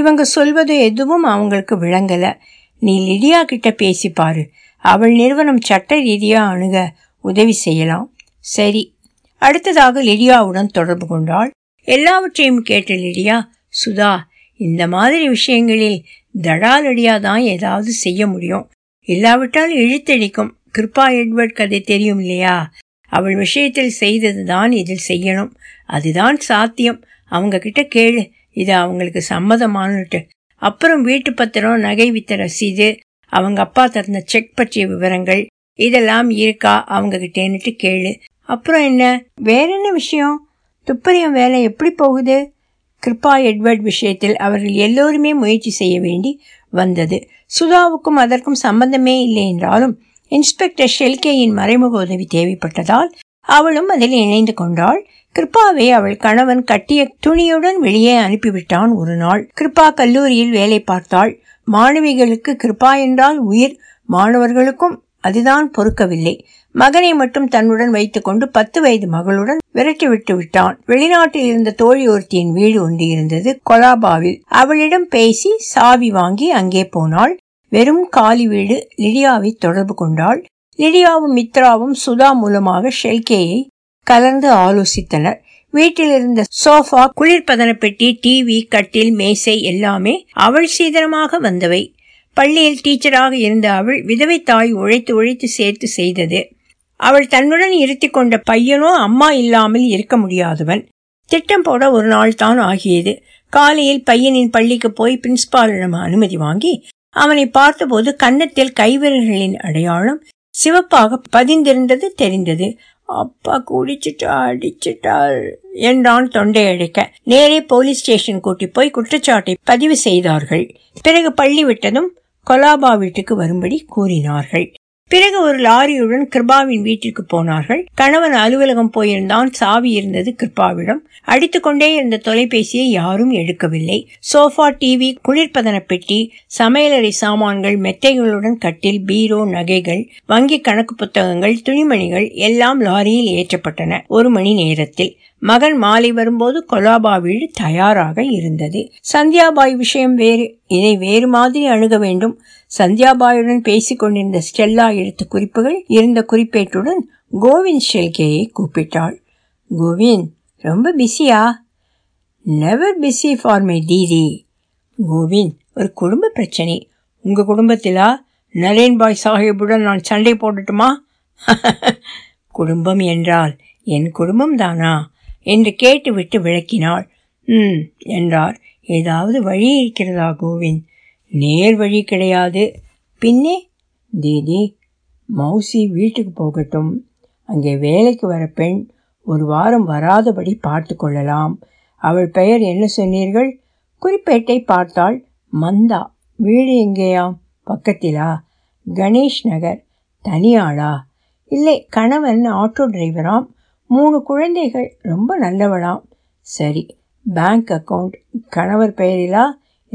இவங்க சொல்வது எதுவும் அவங்களுக்கு விளங்கலை. நீ லிடியா கிட்ட பேசி பாரு. அவள் நிறுவனம் சட்ட ரீதியாக அணுக உதவி செய்யலாம். சரி. அடுத்ததாக லிடியாவுடன் தொடர்பு கொண்டாள். எல்லாவற்றையும் கேட்ட லிடியா, சுதா, இந்த மாதிரி விஷயங்களில் தடாலடியாக தான் ஏதாவது செய்ய முடியும். இல்லாவிட்டால் இழுத்தடிக்கும். கிருபா எட்வர்ட் கதை தெரியும் இல்லையா? அவள் விஷயத்தில் செய்தது தான் இதில் செய்யணும். அதுதான் சாத்தியம். அவங்க கிட்ட கேளு, இது அவங்களுக்கு சம்மதமானுட்டு. அப்புறம் வீட்டு பத்திரம், நகை வித்த ரசீது, அவங்க அப்பா தந்த செக் பற்றிய விவரங்கள் இதெல்லாம் இருக்கா அவங்க கிட்டேன்னுட்டு கேளு. அப்புறம் என்ன? வேற என்ன விஷயம்? துப்பறியும் வேலை எப்படி போகுது? கிருபா எட்வர்ட் விஷயத்தில் அவர்கள் எல்லோருமே முயற்சி செய்ய வேண்டி வந்தது. சுதாவுக்கும் அதற்கும் சம்பந்தமே இல்லை என்றாலும் இன்ஸ்பெக்டர் ஷெல்கேயின் மறைமுக உதவி தேவைப்பட்டதால் அவளும் அதில் இணைந்து கொண்டாள். கிருப்பாவை அவள் கணவன் கட்டிய துணியுடன் வெளியே அனுப்பிவிட்டான் ஒரு நாள். கிருப்பா கல்லூரியில் வேலை பார்த்தாள். மாணவிகளுக்கு கிருப்பா என்றால் உயிர். மாணவர்களுக்கும் அதுதான் பொறுக்கவில்லை. மகனை மட்டும் தன்னுடன் வைத்துக்கொண்டு 10 வயது மகளுடன் விரட்டிவிட்டு விட்டான். வெளிநாட்டில் இருந்த தோழி ஒருத்தியின் வீடு ஒன்று இருந்தது கொலாபாவில். அவளிடம் பேசி சாவி வாங்கி அங்கே போனாள். வெறும் காலி வீடு. லிடியாவை தொடர்பு கொண்டாள். லிடியாவும் மித்ராவும் சுதா மூலமாக ஷெல்கேயை கலந்து ஆலோசித்தனர். வீட்டில் இருந்த சோஃபா, குளிர்பதன பெட்டி, டிவி, கட்டில், மேசை எல்லாமே அவள் சீதனமாக வந்தவை. பள்ளியில் டீச்சராக இருந்த அவள் விதவை தாய் உழைத்து உழைத்து சேர்த்து செய்தது. அவள் தன்னுடன் இருத்தி கொண்ட பையனோ அம்மா இல்லாமல் இருக்க முடியாதவன். திட்டம் போட ஒரு நாள் தான் ஆகியது. காலையில் பையனின் பள்ளிக்கு போய் பிரின்ஸ்பாலிடம் அனுமதி வாங்கி அவனை பார்த்தபோது கன்னத்தில் கைவிரல்களின் அடையாளம் சிவப்பாக பதிந்திருந்தது தெரிந்தது. அப்பா குடிச்சிட்டா, அடிச்சிட்டாள் என்றான் தொண்டை அடைக்க. நேரே போலீஸ் ஸ்டேஷன் கூட்டி போய் குற்றச்சாட்டை பதிவு செய்தார்கள். பிறகு பள்ளி விட்டதும் கொலாபா வீட்டுக்கு வரும்படி கூறினார்கள். பிறகு ஒரு லாரியுடன் கிருபாவின் வீட்டிற்கு போனார்கள். கணவன் அலுவலகம் போயிருந்தான். சாவி இருந்தது கிருபாவிடம். அடித்துக்கொண்டே இருந்த தொலைபேசியை யாரும் எடுக்கவில்லை. சோஃபா, டிவி, குளிர்பதன பெட்டி, சமையலறை சாமான்கள், மெத்தைகளுடன் கட்டில், பீரோ, நகைகள், வங்கி கணக்கு புத்தகங்கள், துணிமணிகள் எல்லாம் லாரியில் ஏற்றப்பட்டன. 1 மணி நேரத்தில் மகன் மாலை வரும்போது கொலாபா வீடு தயாராக இருந்தது. சந்தியாபாய் விஷயம் வேறு, இதை வேறு மாதிரி அணுக வேண்டும். சந்தியாபாயுடன் பேசிக் கொண்டிருந்த ஸ்டெல்லா எடுத்த குறிப்புகள் இருந்த குறிப்பேட்டுடன் கோவிந்த் ஷெல்கேயை கூப்பிட்டாள். கோவிந்த், ரொம்ப பிஸியா? நெவர் பிஸி ஃபார் மை தீதி. கோவிந்த், ஒரு குடும்ப பிரச்சனை. உங்கள் குடும்பத்திலா? நரேன்பாய் சாஹிபுடன் நான் சண்டை போடட்டுமா? குடும்பம் என்றால் என் குடும்பம் தானா என்று கேட்டுவிட்டு விளக்கினாள். ம் என்றார். ஏதாவது வழி இருக்கிறதா கோவிந்த்? நேர் வழி கிடையாது. பின்னே? தீதி, மௌசி வீட்டுக்கு போகட்டும். அங்கே வேலைக்கு வர பெண் ஒரு வாரம் வராதபடி பார்த்து கொள்ளலாம். அவள் பெயர் என்ன சொன்னீர்கள்? குறிப்பேட்டை பார்த்தாள். மந்தா. வீடு எங்கேயாம்? பக்கத்திலா? கணேஷ் நகர். தனியாளா? இல்லை, கணவன் ஆட்டோ டிரைவராம். 3 குழந்தைகள். ரொம்ப நல்லவளாம். சரி, பேங்க் அக்கௌண்ட் கணவர் பெயரிலா?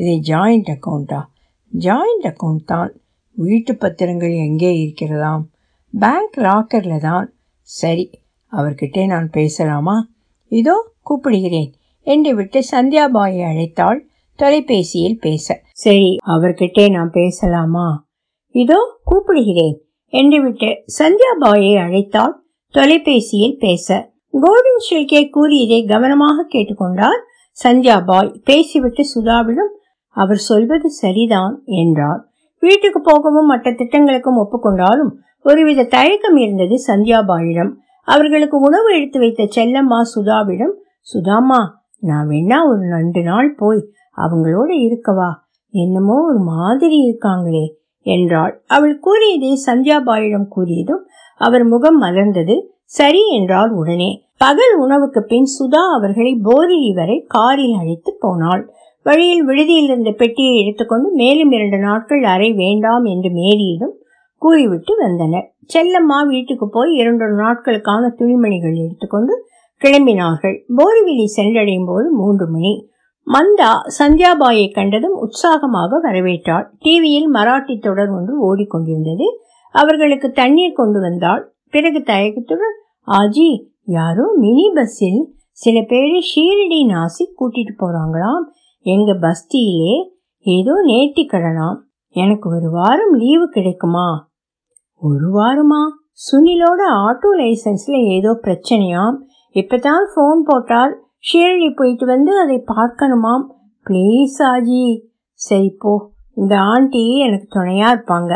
இது ஜாயிண்ட் அக்கௌண்ட்டா? ஜாயிண்ட் அக்கௌண்ட் தான். வீட்டு பத்திரங்கள் எங்கே இருக்கிறதாம்? பேங்க் லாக்கரில் தான். சரி, அவர்கிட்டே நான் பேசலாமா? இதோ கூப்பிடுகிறேன் என்று விட்டு சந்தியாபாயை அழைத்தாள் தொலைபேசியில் பேச. சரி, அவர்கிட்டே நான் பேசலாமா? இதோ கூப்பிடுகிறேன் என்று விட்டு சந்தியாபாயை அழைத்தாள் தொலைபேசியில் பேச. கோவிந்த் ஷெல்கே கூறியதை கவனமாக கேட்டுக்கொண்டார் சந்தியாபாய். பேசிவிட்டு சுதாவிடம் அவர் சொல்வது சரிதான் என்றார். வீட்டுக்கு போகவும் மற்ற திட்டங்களுக்கும் ஒப்புக்கொண்டாலும் ஒருவித தயக்கம் இருந்தது சந்தியாபாயிடம். அவர்களுக்கு உணவு எடுத்து வைத்த செல்லம்மா சுதாவிடம், சுதாமா, நான் வேணா ஒரு 2 நாள் போய் அவங்களோட இருக்கவா? என்னமோ ஒரு மாதிரி இருக்காங்களே என்றாள். அவள் கூறியதை சந்தியாபாயிடம் கூறியதும் அவர் முகம் மலர்ந்தது. சரி என்றால் உடனே. பகல் உணவுக்கு பின் சுதா அவர்களை போரிலி வரை காரில் அழைத்து போனாள். வழியில் விடுதியில் இருந்த பெட்டியை எடுத்துக்கொண்டு மேலும் 2 நாட்கள் அறை வேண்டாம் என்று மேரியிடம் கூறிவிட்டு வந்தனர். செல்லம்மா வீட்டுக்கு போய் 2 நாட்களுக்கான துணிமணிகள் எடுத்துக்கொண்டு கிளம்பினார்கள். போரிவிலி சென்றடையும் போது 3 மணி. மந்தா சந்தியாபாயை கண்டதும் உற்சாகமாக வரவேற்றாள். டிவியில் மராட்டி தொடர் ஒன்று ஓடிக்கொண்டிருந்தது. அவர்களுக்கு தண்ணீர் கொண்டு வந்தாள். பிறகு தயக்கத்துடன், ஆஜி, யாரோ மினி பஸ்ஸில் சில பேரை ஷீரடி நாசிக் கூட்டிட்டு போறாங்களாம். எங்க பஸ்தியிலே ஏதோ நேர்த்தி கடனாம். எனக்கு ஒரு வாரம் லீவு கிடைக்குமா? ஒரு வாரமா? சுனிலோட ஆட்டோ லைசன்ஸ்ல ஏதோ பிரச்சனையாம். இப்பதான் போன் போட்டால். ஷீரடி போயிட்டு வந்து அதை பார்க்கணுமாம். பிளீஸ் ஆஜி. சரி போ, இந்த ஆண்டி எனக்கு துணையா இருப்பாங்க.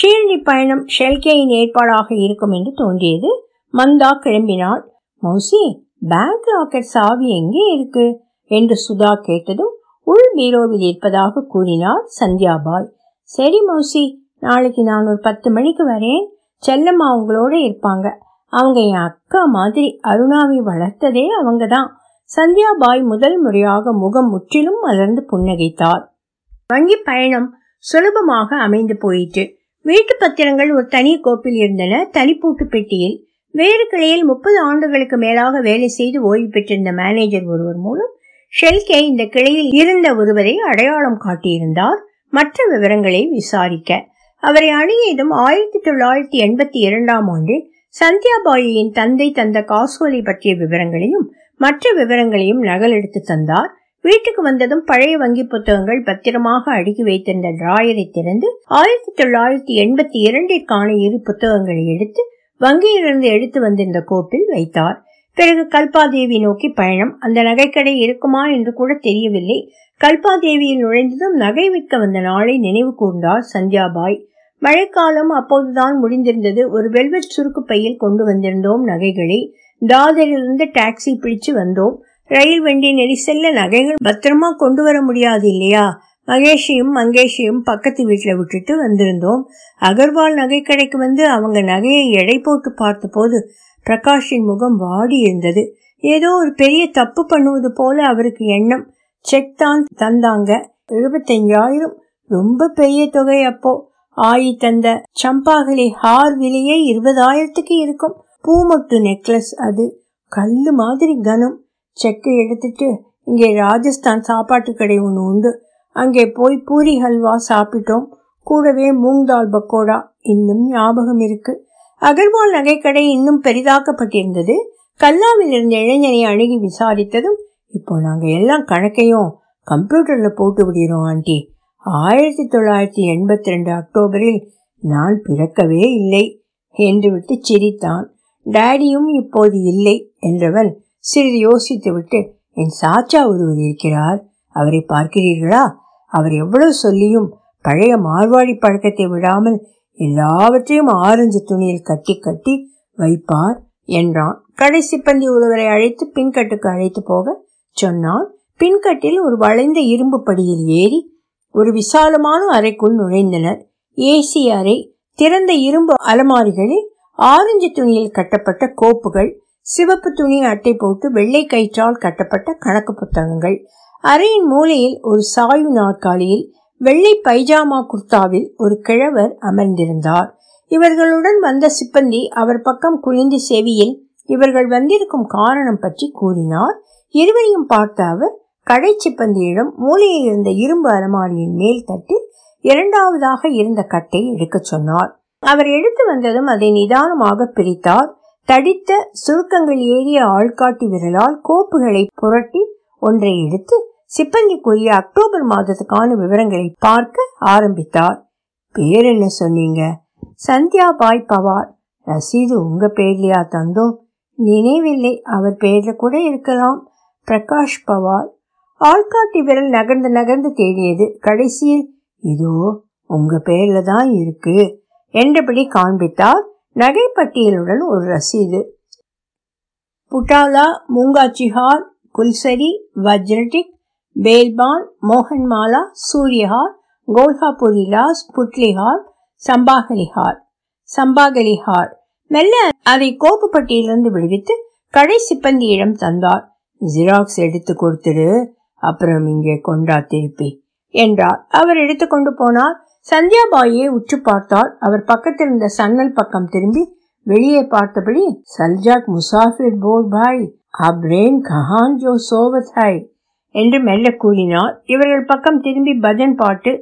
ஷீரடி பயணம் ஷெல்கேயின் ஏற்பாடாக இருக்கும் என்று தோன்றியது. மந்தா கிளம்பினாள். மௌசி, பேங்க் லாக்கர் சாவி எங்கே இருக்கு என்று சுதா கேட்டதும் உள் பீரோவில் இருப்பதாக கூறினார் சந்தியாபாய். சரி மௌசி, நாளைக்கு நான் ஒரு 10 மணிக்கு வரேன். செல்லம்மா அவங்களோட இருப்பாங்க. அவங்க என் அக்கா மாதிரி. அருணாவை வளர்த்ததே அவங்க தான். சந்தியாபாய் முதல் முறையாக முகம் முற்றிலும் மலர்ந்து புன்னகைத்தார். வங்கி பயணம் சுலபமாக அமைந்து போயிற்று. வீட்டு பத்திரங்கள் ஒரு தனி கோப்பில் இருந்தன. தனிப்பூட்டு பெட்டியில். வேறு கிளையில் 30 ஆண்டுகளுக்கு மேலாக வேலை செய்து ஓய்வு பெற்றிருந்த மேனேஜர் ஒருவர் மூலம் ஷெல்கே இந்த கிளையில் இருந்த ஒருவரை அடையாளம் காட்டியிருந்தார். மற்ற விவரங்களை விசாரிக்க அவரை அணுகியதும் 1982ஆம் ஆண்டில் சந்தியாபாயின் தந்தை தந்த காசோலை பற்றிய விவரங்களையும் மற்ற விவரங்களையும் நகல் எடுத்து தந்தார். வீட்டுக்கு வந்ததும் பழைய வங்கி புத்தகங்கள் பத்திரமாக அடுக்கி வைத்திருந்த டிராயரை திறந்து 1982ற்கான 2 புத்தகங்களை எடுத்து வங்கியிலிருந்து எடுத்து வந்திருந்த கோப்பில் வைத்தார். பிறகு கல்பாதேவி நோக்கி பயணம். அந்த நகைக்கடை இருக்குமா என்று கூட தெரியவில்லை. கல்பாதேவியில் நுழைந்ததும் நகை விற்க வந்த நாளை நினைவு கூர்ந்தார் சந்தியாபாய். மழைக்காலம் அப்போதுதான் முடிந்திருந்தது. ஒரு வெல்வெட் சுருக்கு பையில் கொண்டு வந்திருந்தோம் நகைகளை. தாதரிலிருந்து டாக்ஸி பிடிச்சு வந்தோம். ரயில் வண்டி நெரிசல்ல நகைகள் பத்திரமா கொண்டு வர முடியாது இல்லையா? மகேஷையும் மங்கேஷையும் பக்கத்து வீட்டில் விட்டுட்டு வந்திருந்தோம். அகர்வால் நகைக்கடைக்கு வந்து அவங்க நகையை எடை போட்டு பார்த்த போது பிரகாஷின் முகம் வாடி இருந்தது. ஏதோ ஒரு பெரிய தப்பு பண்ணுவது போல அவருக்கு எண்ணம். செக் தான் தந்தாங்க. 75,000 ரொம்ப பெரிய தொகை. அப்போ ஆயி தந்த சம்பாகலை ஹார் விலையே 20,000க்கு இருக்கும். பூமொட்டு நெக்லஸ். அது கல்லு மாதிரி கனம். செக்கை எடுத்துட்டு, இங்கே ராஜஸ்தான் சாப்பாட்டு கடை ஒன்று உண்டு, அங்கே போய் பூரி ஹல்வா சாப்பிட்டோம். கூடவே மூங் தால் பக்கோடா. இன்னும் ஞாபகம் இருக்கு. அகர்வால் நகைக்கடை இன்னும் பெரிதாக்கப்பட்டிருந்தது. கல்லாவில் இருந்த இளைஞனை அணுகி விசாரித்ததும், இப்போ நாங்க எல்லாம் கணக்கையும் கம்ப்யூட்டர்ல போட்டு விடுறோம் ஆண்டி. 1982 அக்டோபரில் நான் பிறக்கவே இல்லை என்று விட்டு சிரித்தான். டேடியும் இப்போது இல்லை என்றவன் சிறிது யோசித்து விட்டு, என் சாச்சா ஒருவர் இருக்கிறார், அவரை பார்க்கிறீர்களா? அவர் எவ்வளவு சொல்லியும் பழைய மார்வாடி பழக்கத்தை விடாமல் எல்லாவற்றையும் ஆரஞ்சு துணியில் கட்டி கட்டி வைப்பார் என்றான். கடைசி பந்தி ஒருவரை அழைத்து பின்கட்டுக்கு அழைத்து போக சொன்னான். பின்கட்டில் ஒரு வளைந்த இரும்பு படியில் ஏறி ஒரு விசாலமான அறைக்குள் நுழைந்தனர். ஏசி அறை. திறந்த இரும்பு அலமாரிகளில் ஆரஞ்சு துணியில் கட்டப்பட்ட கோப்புகள், சிவப்பு துணி அட்டை போட்டு வெள்ளை கயிற்றால் கட்டப்பட்ட கணக்கு புத்தகங்கள். அறையின் மூலையில் ஒரு சாய்வு நாற்காலியில் வெள்ளை பைஜாமா குர்தாவில் ஒரு கிழவர் அமர்ந்திருந்தார். இவர்களுடன் வந்த சிப்பந்தி அவர் பக்கம் குனிந்து செவியில் இவர்கள் வந்திருக்கும் காரணம் பற்றி கூறினார். இருவரையும் பார்த்த அவர் கடை சிப்பந்தியிடம் மூலையில் இருந்த இரும்பு அலமாரியின் மேல் தட்டி இரண்டாவதாக இருந்த கட்டை எடுக்க சொன்னார். அவர் எடுத்து வந்ததும் அதை நிதானமாக பிரித்தார். தடித்த சுருக்கங்கள் ஏறிய ஆள்காட்டி விரலால் கோப்புகளை புரட்டி ஒன்றை எடுத்து சிப்பந்திக்குரிய அக்டோபர் மாதத்துக்கான விவரங்களை பார்க்க ஆரம்பித்தார். பேர் என்ன சொன்னீங்க? சந்தியா பாய் பவார். ரசீது உங்க பேர்லையா தந்தோம்? நினைவில்லை, அவர் பேர்ல கூட இருக்கலாம். பிரகாஷ் பவார். ஆள்காட்டி விரல் நகர்ந்து நகர்ந்து தேடியது. கடைசியில் இதோ உங்க பேர்ல தான் இருக்கு என்றபடி காண்பித்தார் நகைப்பட்டியலுடன் ஒரு ரசீது. புட்டாலா, மூங்காச்சிஹார், குல்சரி, வஜ்ரடிக், பேல்பான், மோகன்மாலா, சூரியஹார், கோல்ஹாபுரிலாஸ், புட்லிஹார், சம்பாகலிஹார். சம்பாகலிஹார் மெல்ல அதை கோப்பு பட்டியிலிருந்து விடுவித்து கடை சிப்பந்தியிடம் தந்தார். ஜிராக்ஸ் எடுத்து கொடுத்துடு, அப்புறம் இங்கே கொண்டா திருப்பி என்றார். அவர் எடுத்து கொண்டு போனார். சந்தியாபாயை உற்று பார்த்தார். அவர் பக்கத்தில் இருந்த சன்னல் பக்கம் திரும்பி வெளியே பார்த்தபடி, சல்ஜாக் முசாஃபிர் போர் பாய், அப்ரேன் கஹான் ஜோ சோவதாய் என்று மெல்ல கூறினார். இவர்கள் பக்கம் திரும்பி பஜன் பாட்டு,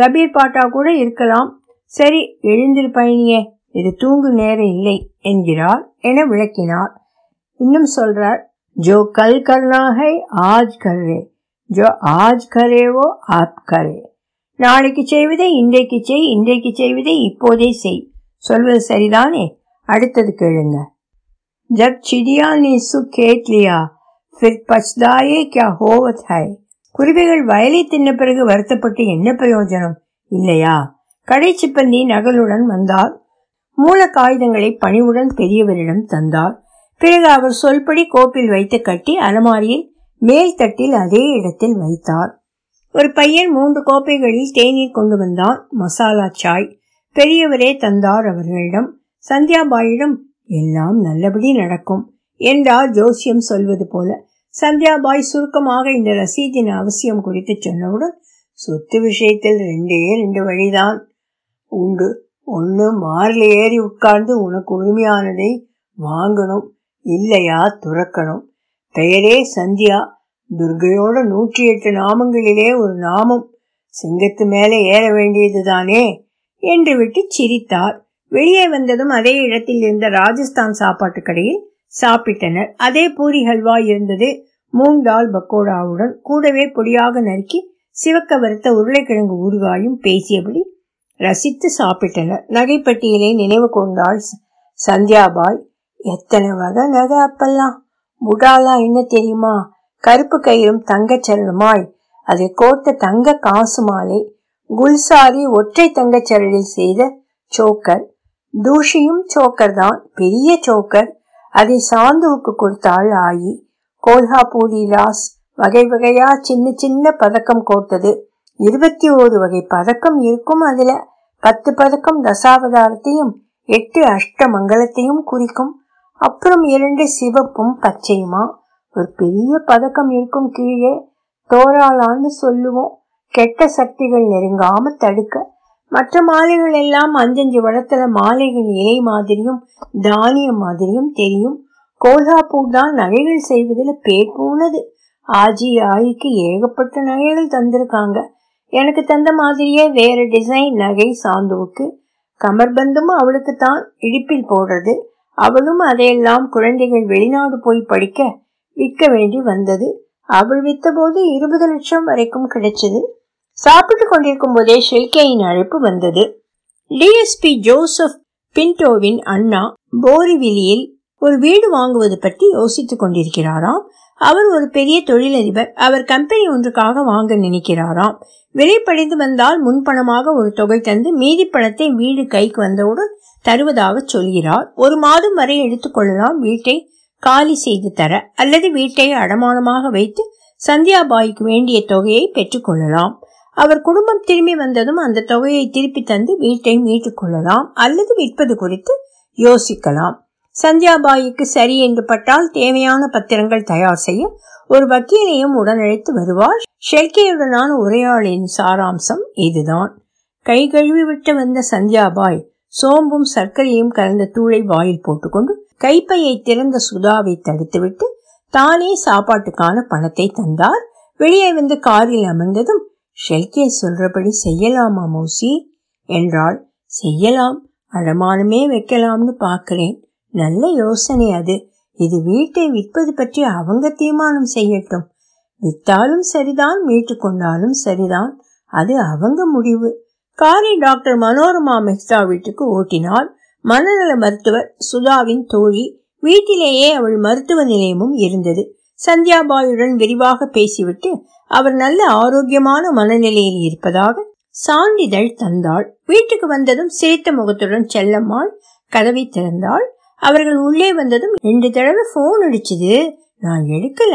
கபீர் பாட்டா கூட இருக்கலாம். சரி எழுந்திருப்பயணியே, இது தூங்கு நேரம் இல்லை என்கிறார் என விளக்கினார். இன்னும் சொல்றார், ஜோ கல் கர்னா ஹை ஆஜ் கரே, ஜோ ஆஜ் கரேவோ ஆப் கரே. நாளைக்கு செய்வதை இன்றைக்கு செய், இன்றைக்கு செய்வதை இப்போதே செய். சொல்வது சரிதானே? அடுத்தது கேளுங்க. ஜப் சிடியா நீ சுகேட்லியா ஃபிர் பச்தாயே கியா ஹோவத் ஹை. குருவிகள் வயலை தின்ன பிறகு வருத்தப்பட்டு என்ன பிரயோஜனம் இல்லையா? கடை சிப்பந்தி நகலுடன் வந்தார். மூல காகிதங்களை பணிவுடன் பெரியவரிடம் தந்தார். பிறகு அவர் சொல்படி கோப்பில் வைத்து கட்டி அலமாரியில் மேல் தட்டில் அதே இடத்தில் வைத்தார். ஒரு பையன் 3 கோப்பைகளில் தேநீர் கொண்டு வந்தான். மசாலா சாய் பெரியவரே தந்தார். அவர்களிடம் சந்தியாபாயிடம் எல்லாம் நல்லபடி நடக்கும் என்றார் ஜோசியம் சொல்வது போல. சந்தியாபாய் சுருக்கமாக இந்த ரசீதின் அவசியம் குறித்து சொன்னவுடன், சொத்து விஷயத்தில் 2 வழிதான் உண்டு. ஒன்று, மாரில் ஏறி உட்கார்ந்து உனக்கு உரிமையானதை வாங்கணும், இல்லையா துறக்கணும். பெயரே சந்தியா, துர்கையோட 108 நாமங்களிலே ஒரு நாமம். சிங்கத்து மேலே ஏற வேண்டியதுதானே என்று விட்டு சிரித்தார். வெளியே வந்ததும் அதே இடத்தில் இருந்த ராஜஸ்தான் சாப்பாட்டு கடையில் சாப்பிட்டனர். அதே பூரி ஹல்வா இருந்தது. மூங் தால் பக்கோடாவுடன் கூடவே பொடியாக நறுக்கி சிவக்க வறுத்த உருளைக்கிழங்கு ஊறுகாயும் பேசியபடி ரசித்து சாப்பிட்டனர். நகைப்பட்டியலை நினைவு கொண்டாள் சந்தியாபாய். எத்தனை வகை நகை அப்பெல்லாம்! புடாலா என்ன தெரியுமா? கருப்பு கயிறும் தங்கச்சரடுமாய் அதை கோர்த்த தங்க காசு மாலை. குல்சாரி ஒற்றை தங்கச்சரடில் செய்த சோக்கர். தூஷியும் சோக்கர் தான், பெரிய சோக்கர். அதை சாந்துவுக்கு கொடுத்தாள் ஆயி. கோல்ஹாபூரி லாஸ் வகை வகையா சின்ன சின்ன பதக்கம் கோர்த்தது. 21 வகை பதக்கம் இருக்கும். அதுல 10 பதக்கம் தசாவதாரத்தையும் 8 அஷ்டமங்கலத்தையும் குறிக்கும். அப்புறம் 2 சிவப்பும் பச்சையுமா ஒரு பெரிய பதக்கம் இருக்கும். கீழே தோராளான்னு சொல்லுவோம், கெட்ட சக்திகள் நெருங்காம தடுக்க. மற்ற மாலைகள் எல்லாம் 5 வளத்துல மாலைகள் இலை மாதிரியும் தானியம் மாதிரியும் தெரியும். கோல்ஹாப்பூர் தான் நகைகள் செய்வதில் பேர் போனது. ஆஜி ஆயிக்கு ஏகப்பட்ட நகைகள் தந்திருக்காங்க. எனக்கு தந்த மாதிரியே வேற டிசைன் நகை சாந்துவுக்கு. கமர்பந்தும் அவளுக்கு தான், இடிப்பில் போடுறது. அவளும் அதையெல்லாம் குழந்தைகள் வெளிநாடு போய் படிக்க விற்க வேண்டி வந்தது. அவள் வித்த போது 20 லட்சம் வரைக்கும் கிடைச்சது. சாப்பிட்டு கொண்டிருக்கும் போதே ஷெல்கேயின் அழைப்பு வந்தது. டிஎஸ்பி ஜோசப் பின்டோவின் அண்ணா போரிவிலியில் ஒரு வீடு வாங்குவது பற்றி யோசித்துக் கொண்டிருக்கிறாராம். அவர் ஒரு பெரிய தொழிலதிபர். அவர் கம்பெனி ஒன்றுக்காக வாங்க நினைக்கிறாராம். விலைப்படைந்து வந்தால் முன்பணமாக ஒரு தொகை தந்து மீதி பணத்தை வீடு கைக்கு வந்தவுடன் தருவதாக சொல்கிறார். 1 மாதம் வரை எடுத்துக்கொள்ளலாம். வீட்டை காலி செய்து தர அல்லது வீட்டை அடமானமாக வைத்து சந்தியாபாய்க்கு வேண்டிய தொகையை பெற்றுக்கொள்ளலாம். அவர் குடும்பம் திரும்பி வந்ததும் அந்த தொகையை திருப்பி தந்து வீட்டை மீட்டுக் கொள்ளலாம் அல்லது விற்பது குறித்து யோசிக்கலாம். சந்தியாபாய்க்கு சரி என்று பட்டால் தேவையான பத்திரங்கள் தயார் செய்ய ஒரு வக்கீலையும் உடனழைத்து வருவார். ஷெல்கேயுடனான உரையாளின் சாராம்சம் இதுதான். கை கழுவி விட்டு வந்த சந்தியாபாய் சோம்பும் சர்க்கரையும் கலந்த தூளை வாயில் போட்டுக்கொண்டு கைப்பையை திறந்த சுதாவை தடுத்துவிட்டு தானே சாப்பாட்டுக்கான பணத்தை தந்தார். வெளியே வந்து காரில் அமர்ந்ததும் ஷெல்கே சொல்றபடி செய்யலாமா மௌசி என்றாள். செய்யலாம், அடமானமே வைக்கலாம்னு பார்க்கிறேன். நல்ல யோசனை அது. இது வீட்டை விற்பது பற்றி அவங்க தீர்மானம் செய்யட்டும். வித்தாலும் சரிதான், மீட்டு கொண்டாலும் சரிதான், அது அவங்க முடிவு. காரை டாக்டர் மனோரமா மெக்ஸ்டா வீட்டுக்கு ஓட்டினாள். மனநல மருத்துவர் சுதாவின் தோழி. வீட்டிலேயே அவள் மருத்துவ நிலையமும் இருந்தது. சந்தியாபாயுடன் விரிவாக பேசிவிட்டு அவர் நல்ல ஆரோக்கியமான மனநிலையில் இருப்பதாக சான்றிதழ் தந்தாள். வீட்டுக்கு வந்ததும் சிரித்த முகத்துடன் செல்லம்மாள் கதவை திறந்தாள். அவர்கள் உள்ளே வந்ததும் 2 தடவை போன் அடிச்சது, நான் எடுக்கல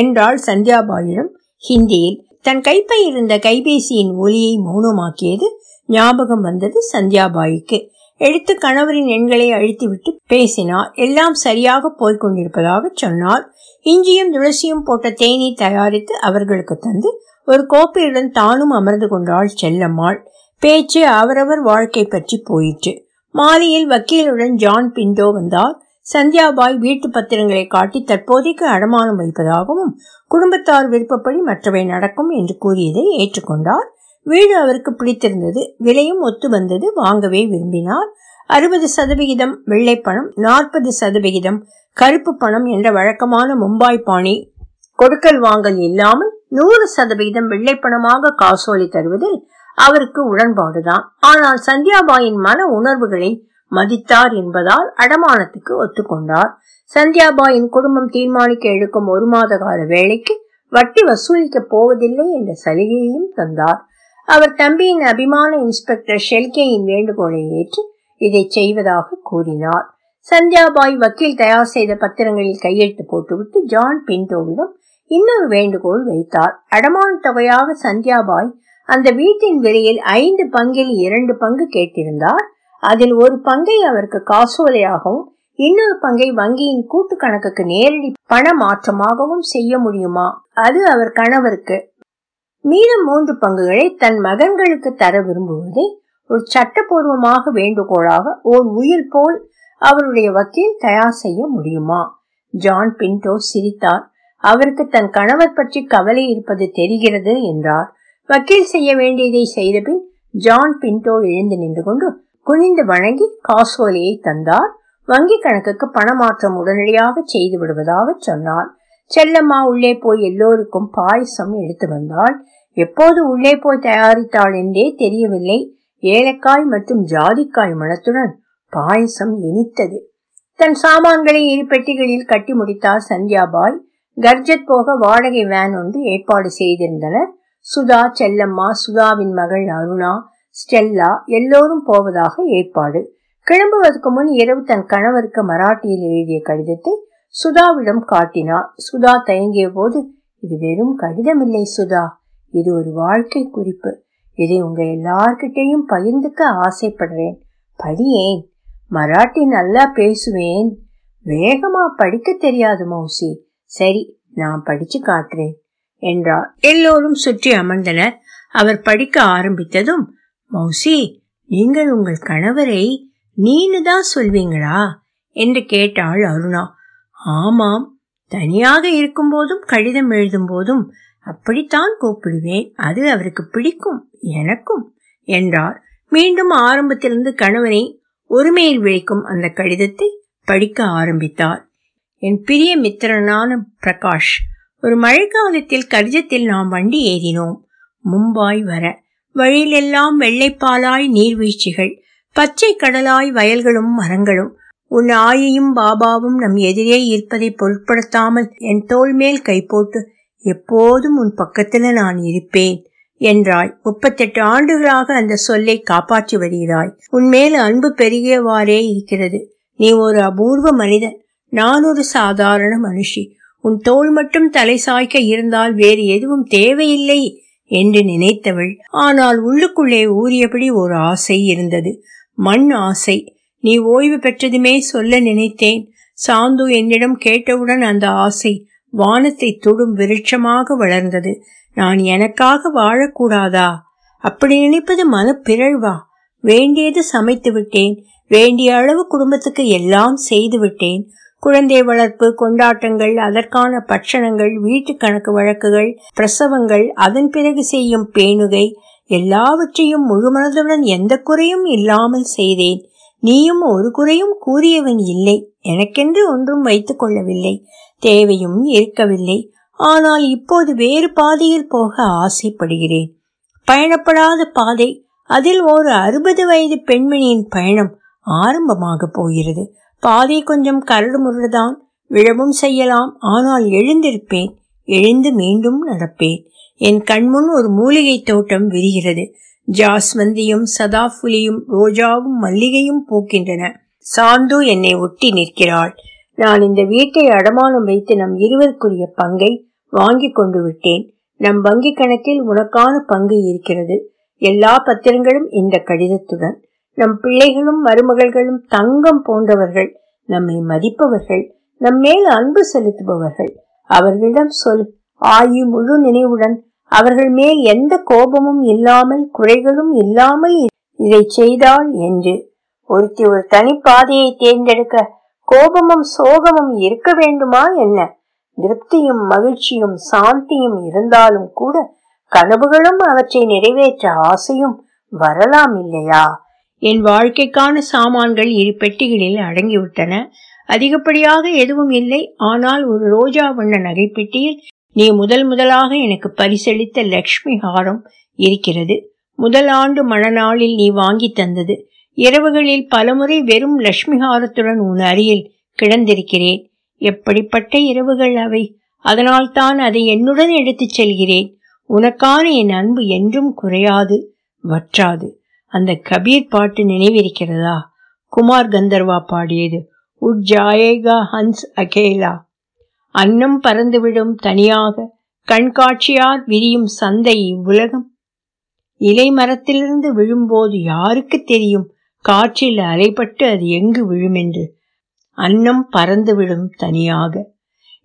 என்றாள் சந்தியாபாயிடம் ஹிந்தியில். தன் கைப்பை இருந்த கைபேசியின் ஒலியை மௌனமாக்கியது ஞாபகம் வந்தது சந்தியாபாய்க்கு. எடுத்து கணவரின் எண்களை அழித்துவிட்டு பேசினார். எல்லாம் சரியாக போய்கொண்டிருப்பதாக சொன்னார். இஞ்சியும் துளசியும் போட்ட தேனி தயாரித்து அவர்களுக்கு தந்து ஒரு கோப்பையுடன் தானும் அமர்ந்து கொண்டாள் செல்லம்மாள். பேச்சு அவரவர் வாழ்க்கை பற்றி போயிற்று. மாலையில் வக்கீலுடன் ஜான் பிண்டோ வந்தார். சந்தியாபாய் வீட்டு பத்திரங்களை காட்டி தற்போதைக்கு அடமானம் வைப்பதாகவும் குடும்பத்தார் விருப்பப்படி மற்றவை நடக்கும் என்று கூறியதை ஏற்றுக்கொண்டார். வீடு அவருக்கு பிடித்திருந்தது. விலையும் ஒத்து வந்தது. வாங்கவே விரும்பினார். 60% வெள்ளை பணம், 40% கருப்பு பணம் என்ற வழக்கமான மும்பாய் பாணி கொடுக்கல் வாங்கல் இல்லாமல் 100% வெள்ளை பணமாக காசோலை தருவதில் அவருக்கு உடன்பாடுதான். ஆனால் சந்தியாபாயின் மன உணர்வுகளை மதித்தார் என்பதால் அடமானத்துக்கு ஒத்துக்கொண்டார். சந்தியாபாயின் குடும்பம் தீர்மானிக்க எடுக்கும் 1 மாத கால வேலைக்கு வட்டி வசூலிக்க போவதில்லை என்ற சலுகையையும் தந்தார். அவர் தம்பியின் அபிமான இன்ஸ்பெக்டர் ஷெல்கேயின் வேண்டுகோளை ஏற்று இதை செய்வதாக கூறினார். சந்தியாபாய் வக்கீல் தயார் செய்த பத்திரங்களில் கையெழுத்து போட்டுவிட்டு ஜான் பின்டோவிடம் இன்னொரு வேண்டுகோள் வைத்தார். அடமான தொகையாக சந்தியாபாய் அந்த வீட்டின் விலையில் 5 பங்கில் 2 பங்கு கேட்டிருந்தார். அதில் 1 பங்கை அவருக்கு காசோலையாகவும் இன்னொரு பங்கை வங்கியின் கூட்டு கணக்குக்கு நேரடி பண மாற்றமாகவும் செய்ய முடியுமா, அது அவர் கணவருக்கு. மீதம் 3 பங்குகளை தன் மகன்களுக்கு தர விரும்புவதை ஒரு சட்டபூர்வமாக வேண்டுகோளாக ஓர் உயிர் போல் அவருடைய வக்கீல் தயார் செய்ய முடியுமா? ஜான் பின்டோ சிரித்தார். அவருக்கு தன் கணவர் பற்றி கவலை இருப்பது தெரிகிறது என்றார். வக்கீல் செய்ய வேண்டியதை செய்த பின் ஜான் பின்டோ எழுந்து நின்று கொண்டு குனிந்து வணங்கி காசோலையை தந்தார். வங்கி கணக்குக்கு பணமாற்றம் உடனடியாக செய்து விடுவதாக சொன்னார். செல்லம்மா உள்ளே போய் எல்லோருக்கும் பாயசம் எடுத்து வந்தாள். எப்போது உள்ளே போய் தயாரித்தாள் என்றே தெரியவில்லை. ஏலக்காய் மற்றும் ஜாதிக்காய் மணத்துடன் பாயசம் இனித்தது. தன் சாமான்களை 2 பெட்டிகளில் கட்டி முடித்தார் சந்தியாபாய். கர்ஜத் போக வாடகை வேன் ஒன்று ஏற்பாடு செய்திருந்தனர். சுதா, செல்லம்மா, சுதாவின் மகள் அருணா, ஸ்டெல்லா எல்லோரும் போவதாக ஏற்பாடு. கிளம்புவதற்கு முன் இரவு தன் கணவருக்கு மராட்டியில் எழுதிய கடிதத்தை சுதாவிடம் காட்டினார். சுதா தயங்கிய போது, இது வெறும் கடிதம் இல்லை சுதா, இது ஒரு வாழ்க்கை குறிப்பு. இதை உங்க எல்லார்கிட்டையும் பகிர்ந்துக்க ஆசைப்படுறேன். படியேன். மராட்டி நல்லா பேசுவேன். வேகமா படிக்க தெரியாது மௌசி. சரி, நான் படிச்சு காட்டுறேன் என்றார். எல்லோரும் சுற்றி அமர்ந்தனர். அவர் படிக்க ஆரம்பித்ததும், மௌசி, நீங்கள் உங்கள் கணவரை நீனுதான் சொல்வீங்களா என்று கேட்டாள் அருணா. ஆமாம், தனியாக இருக்கும் போதும் கடிதம் எழுதும் போதும் அப்படித்தான் கூப்பிடுவேன். அது அவருக்கு பிடிக்கும், எனக்கும் என்றார். மீண்டும் ஆரம்பத்திலிருந்து கணவனை ஒருமையில் விளைக்கும் அந்த கடிதத்தை படிக்க ஆரம்பித்தார். என் பிரிய மித்திரனான பிரகாஷ். ஒரு மழைக்காலத்தில் கர்ஜத்தில் நாம் வண்டி ஏறினோம் மும்பாய் வர. வழியிலெல்லாம் வெள்ளைப்பாலாய் நீர்வீழ்ச்சிகள், பச்சை கடலாய் வயல்களும் மரங்களும். உன் ஆயையும் பாபாவும் நம் எதிரே இருப்பதை பொருட்படுத்தாமல் என் தோல் மேல் கை போட்டு, எப்போதும் உன் பக்கத்துல நான் இருப்பேன் என்றாய். 38 ஆண்டுகளாக அந்த சொல்லை காப்பாற்றி வருகிறாய். உன்மேல் அன்பு பெருகியவாறே இருக்கிறது. நீ ஒரு அபூர்வ மனிதன், நான் ஒரு சாதாரண மனுஷி. உன் தோல் மட்டும் தலை சாய்க்க இருந்தால் வேறு எதுவும் தேவையில்லை என்று நினைத்தவள். ஆனால் உள்ளுக்குள்ளே ஊறியபடி ஒரு ஆசை இருந்தது, மண் ஆசை. நீ ஓய்வு பெற்றதுமே சொல்ல நினைத்தேன். சாந்து என்னிடம் கேட்டவுடன் அந்த ஆசை வானத்தை தொடும் விருட்சமாக வளர்ந்தது. நான் எனக்காக வாழக்கூடாதா? அப்படி நினைப்பது மனப்பிறழ்வா? வேண்டியது சமைத்து விட்டேன், வேண்டிய அளவு குடும்பத்துக்கு எல்லாம் செய்து விட்டேன். குழந்தை வளர்ப்பு, கொண்டாட்டங்கள், அதற்கான பட்சணங்கள், வீட்டு கணக்கு வழக்குகள், பிரசவங்கள், அதன் பிறகு செய்யும் பேணுகை, எல்லாவற்றையும் முழுமனதுடன் எந்த குறையும் இல்லாமல் செய்தேன். நீயும் ஒரு குறையும் கூறியவன் இல்லை. எனக்கென்று ஒன்றும் வைத்துக் கொள்ளவில்லை, தேவையும் இருக்கவில்லை. ஆனால் இப்போது வேறு பாதையில் போக ஆசைப்படுகிறேன். பயணப்படாத பாதை, அதில் ஒரு 60 வயது பெண்மணியின் பயணம் ஆரம்பமாக போகிறது. பாதை கொஞ்சம் கரடு முரடுதான், விழவும் செய்யலாம். ஆனால் எழுந்திருப்பேன், எழுந்து மீண்டும் நடப்பேன். என் கண்முன் ஒரு மூலிகை தோட்டம் விரிகிறது. ஜாஸ்வந்தியும் சதாஃபுலியும் ரோஜாவும் மல்லிகையும் பூக்கின்றன. சாந்து என்னை ஒட்டி நிற்கிறாள். நான் இந்த வீட்டை அடமானம் வைத்து நம் இருவருக்குரிய பங்கை வாங்கி கொண்டு விட்டேன். நம் வங்கி கணக்கில் உனக்கான பங்கு இருக்கிறது. எல்லா பத்திரங்களும் இந்த கடிதத்துடன். நம் பிள்ளைகளும் மருமகள்களும் தங்கம் போன்றவர்கள், நம்மை மதிப்பவர்கள், நம்மேல் அன்பு செலுத்துபவர்கள். அவர்களிடம் சொல், ஆயு முழு நினைவுடன், அவர்கள் மேல் எந்த கோபமும் இல்லாமல் குறைகளும் இல்லாமல் இதை செய்தாள் என்று. ஒருத்தி ஒரு தனிப்பாதையை தேர்ந்தெடுக்க கோபமும் சோகமும் இருக்க வேண்டுமா என்ன? திருப்தியும் மகிழ்ச்சியும் சாந்தியும் இருந்தாலும் கூட கனவுகளும் அவற்றை நிறைவேற்ற ஆசையும் வரலாம் இல்லையா? என் வாழ்க்கைக்கான சாமான்கள் 2 பெட்டிகளில் அடங்கிவிட்டன. அதிகப்படியாக எதுவும் இல்லை. ஆனால் ஒரு ரோஜா வண்ண நகைப்பெட்டியில் நீ முதல் முதலாக எனக்கு பரிசளித்த லக்ஷ்மி ஹாரம் இருக்கிறது. முதல் ஆண்டு மணநாளில் நீ வாங்கி தந்தது. இரவுகளில் பலமுறை வெறும் லட்சுமி ஹாரத்துடன் உன் அருகில் கிடந்திருக்கிறேன். எப்படிப்பட்ட இரவுகள் அவை! அதனால் தான் அதை என்னுடன் எடுத்துச் செல்கிறேன். உனக்கான என் அன்பு என்றும் குறையாது, வற்றாது. அந்த கபீர் பாட்டு நினைவிருக்கிறதா? குமார் கந்தர்வா பாடியது. உட் ஜாயேகா ஹன்ஸ் அகேலா. அன்னம் பறந்துவிடும் தனியாக, கண்காட்சியார் விரியும் சந்தை இவ்வுலகம். இலை மரத்திலிருந்து விழும்போது யாருக்கு தெரியும் காற்றில் அலைப்பட்டு அது எங்கு விழும் என்று? அன்னம் பறந்துவிடும் தனியாக.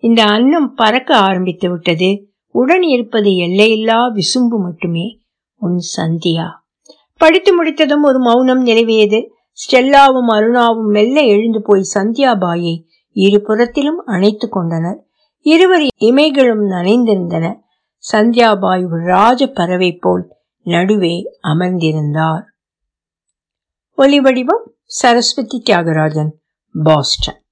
இந்த அன்னம் பறக்க ஆரம்பித்து விட்டது. உடன் இருப்பது எல்லையில்லா விசும்பு மட்டுமே. உன் சந்தியா. படித்து முடித்ததும் ஒரு மௌனம் நிலவியது. ஸ்டெல்லாவும் அருணாவும் மெல்ல எழுந்து போய் சந்தியாபாயை இருபுறத்திலும் அணைத்து கொண்டனர். இருவர் இமைகளும் நனைந்திருந்தன. சந்தியாபாய் ஒரு ராஜ பறவை போல் நடுவே அமர்ந்திருந்தார். ஒலி வடிவம் சரஸ்வதி தியாகராஜன், பாஸ்டன்.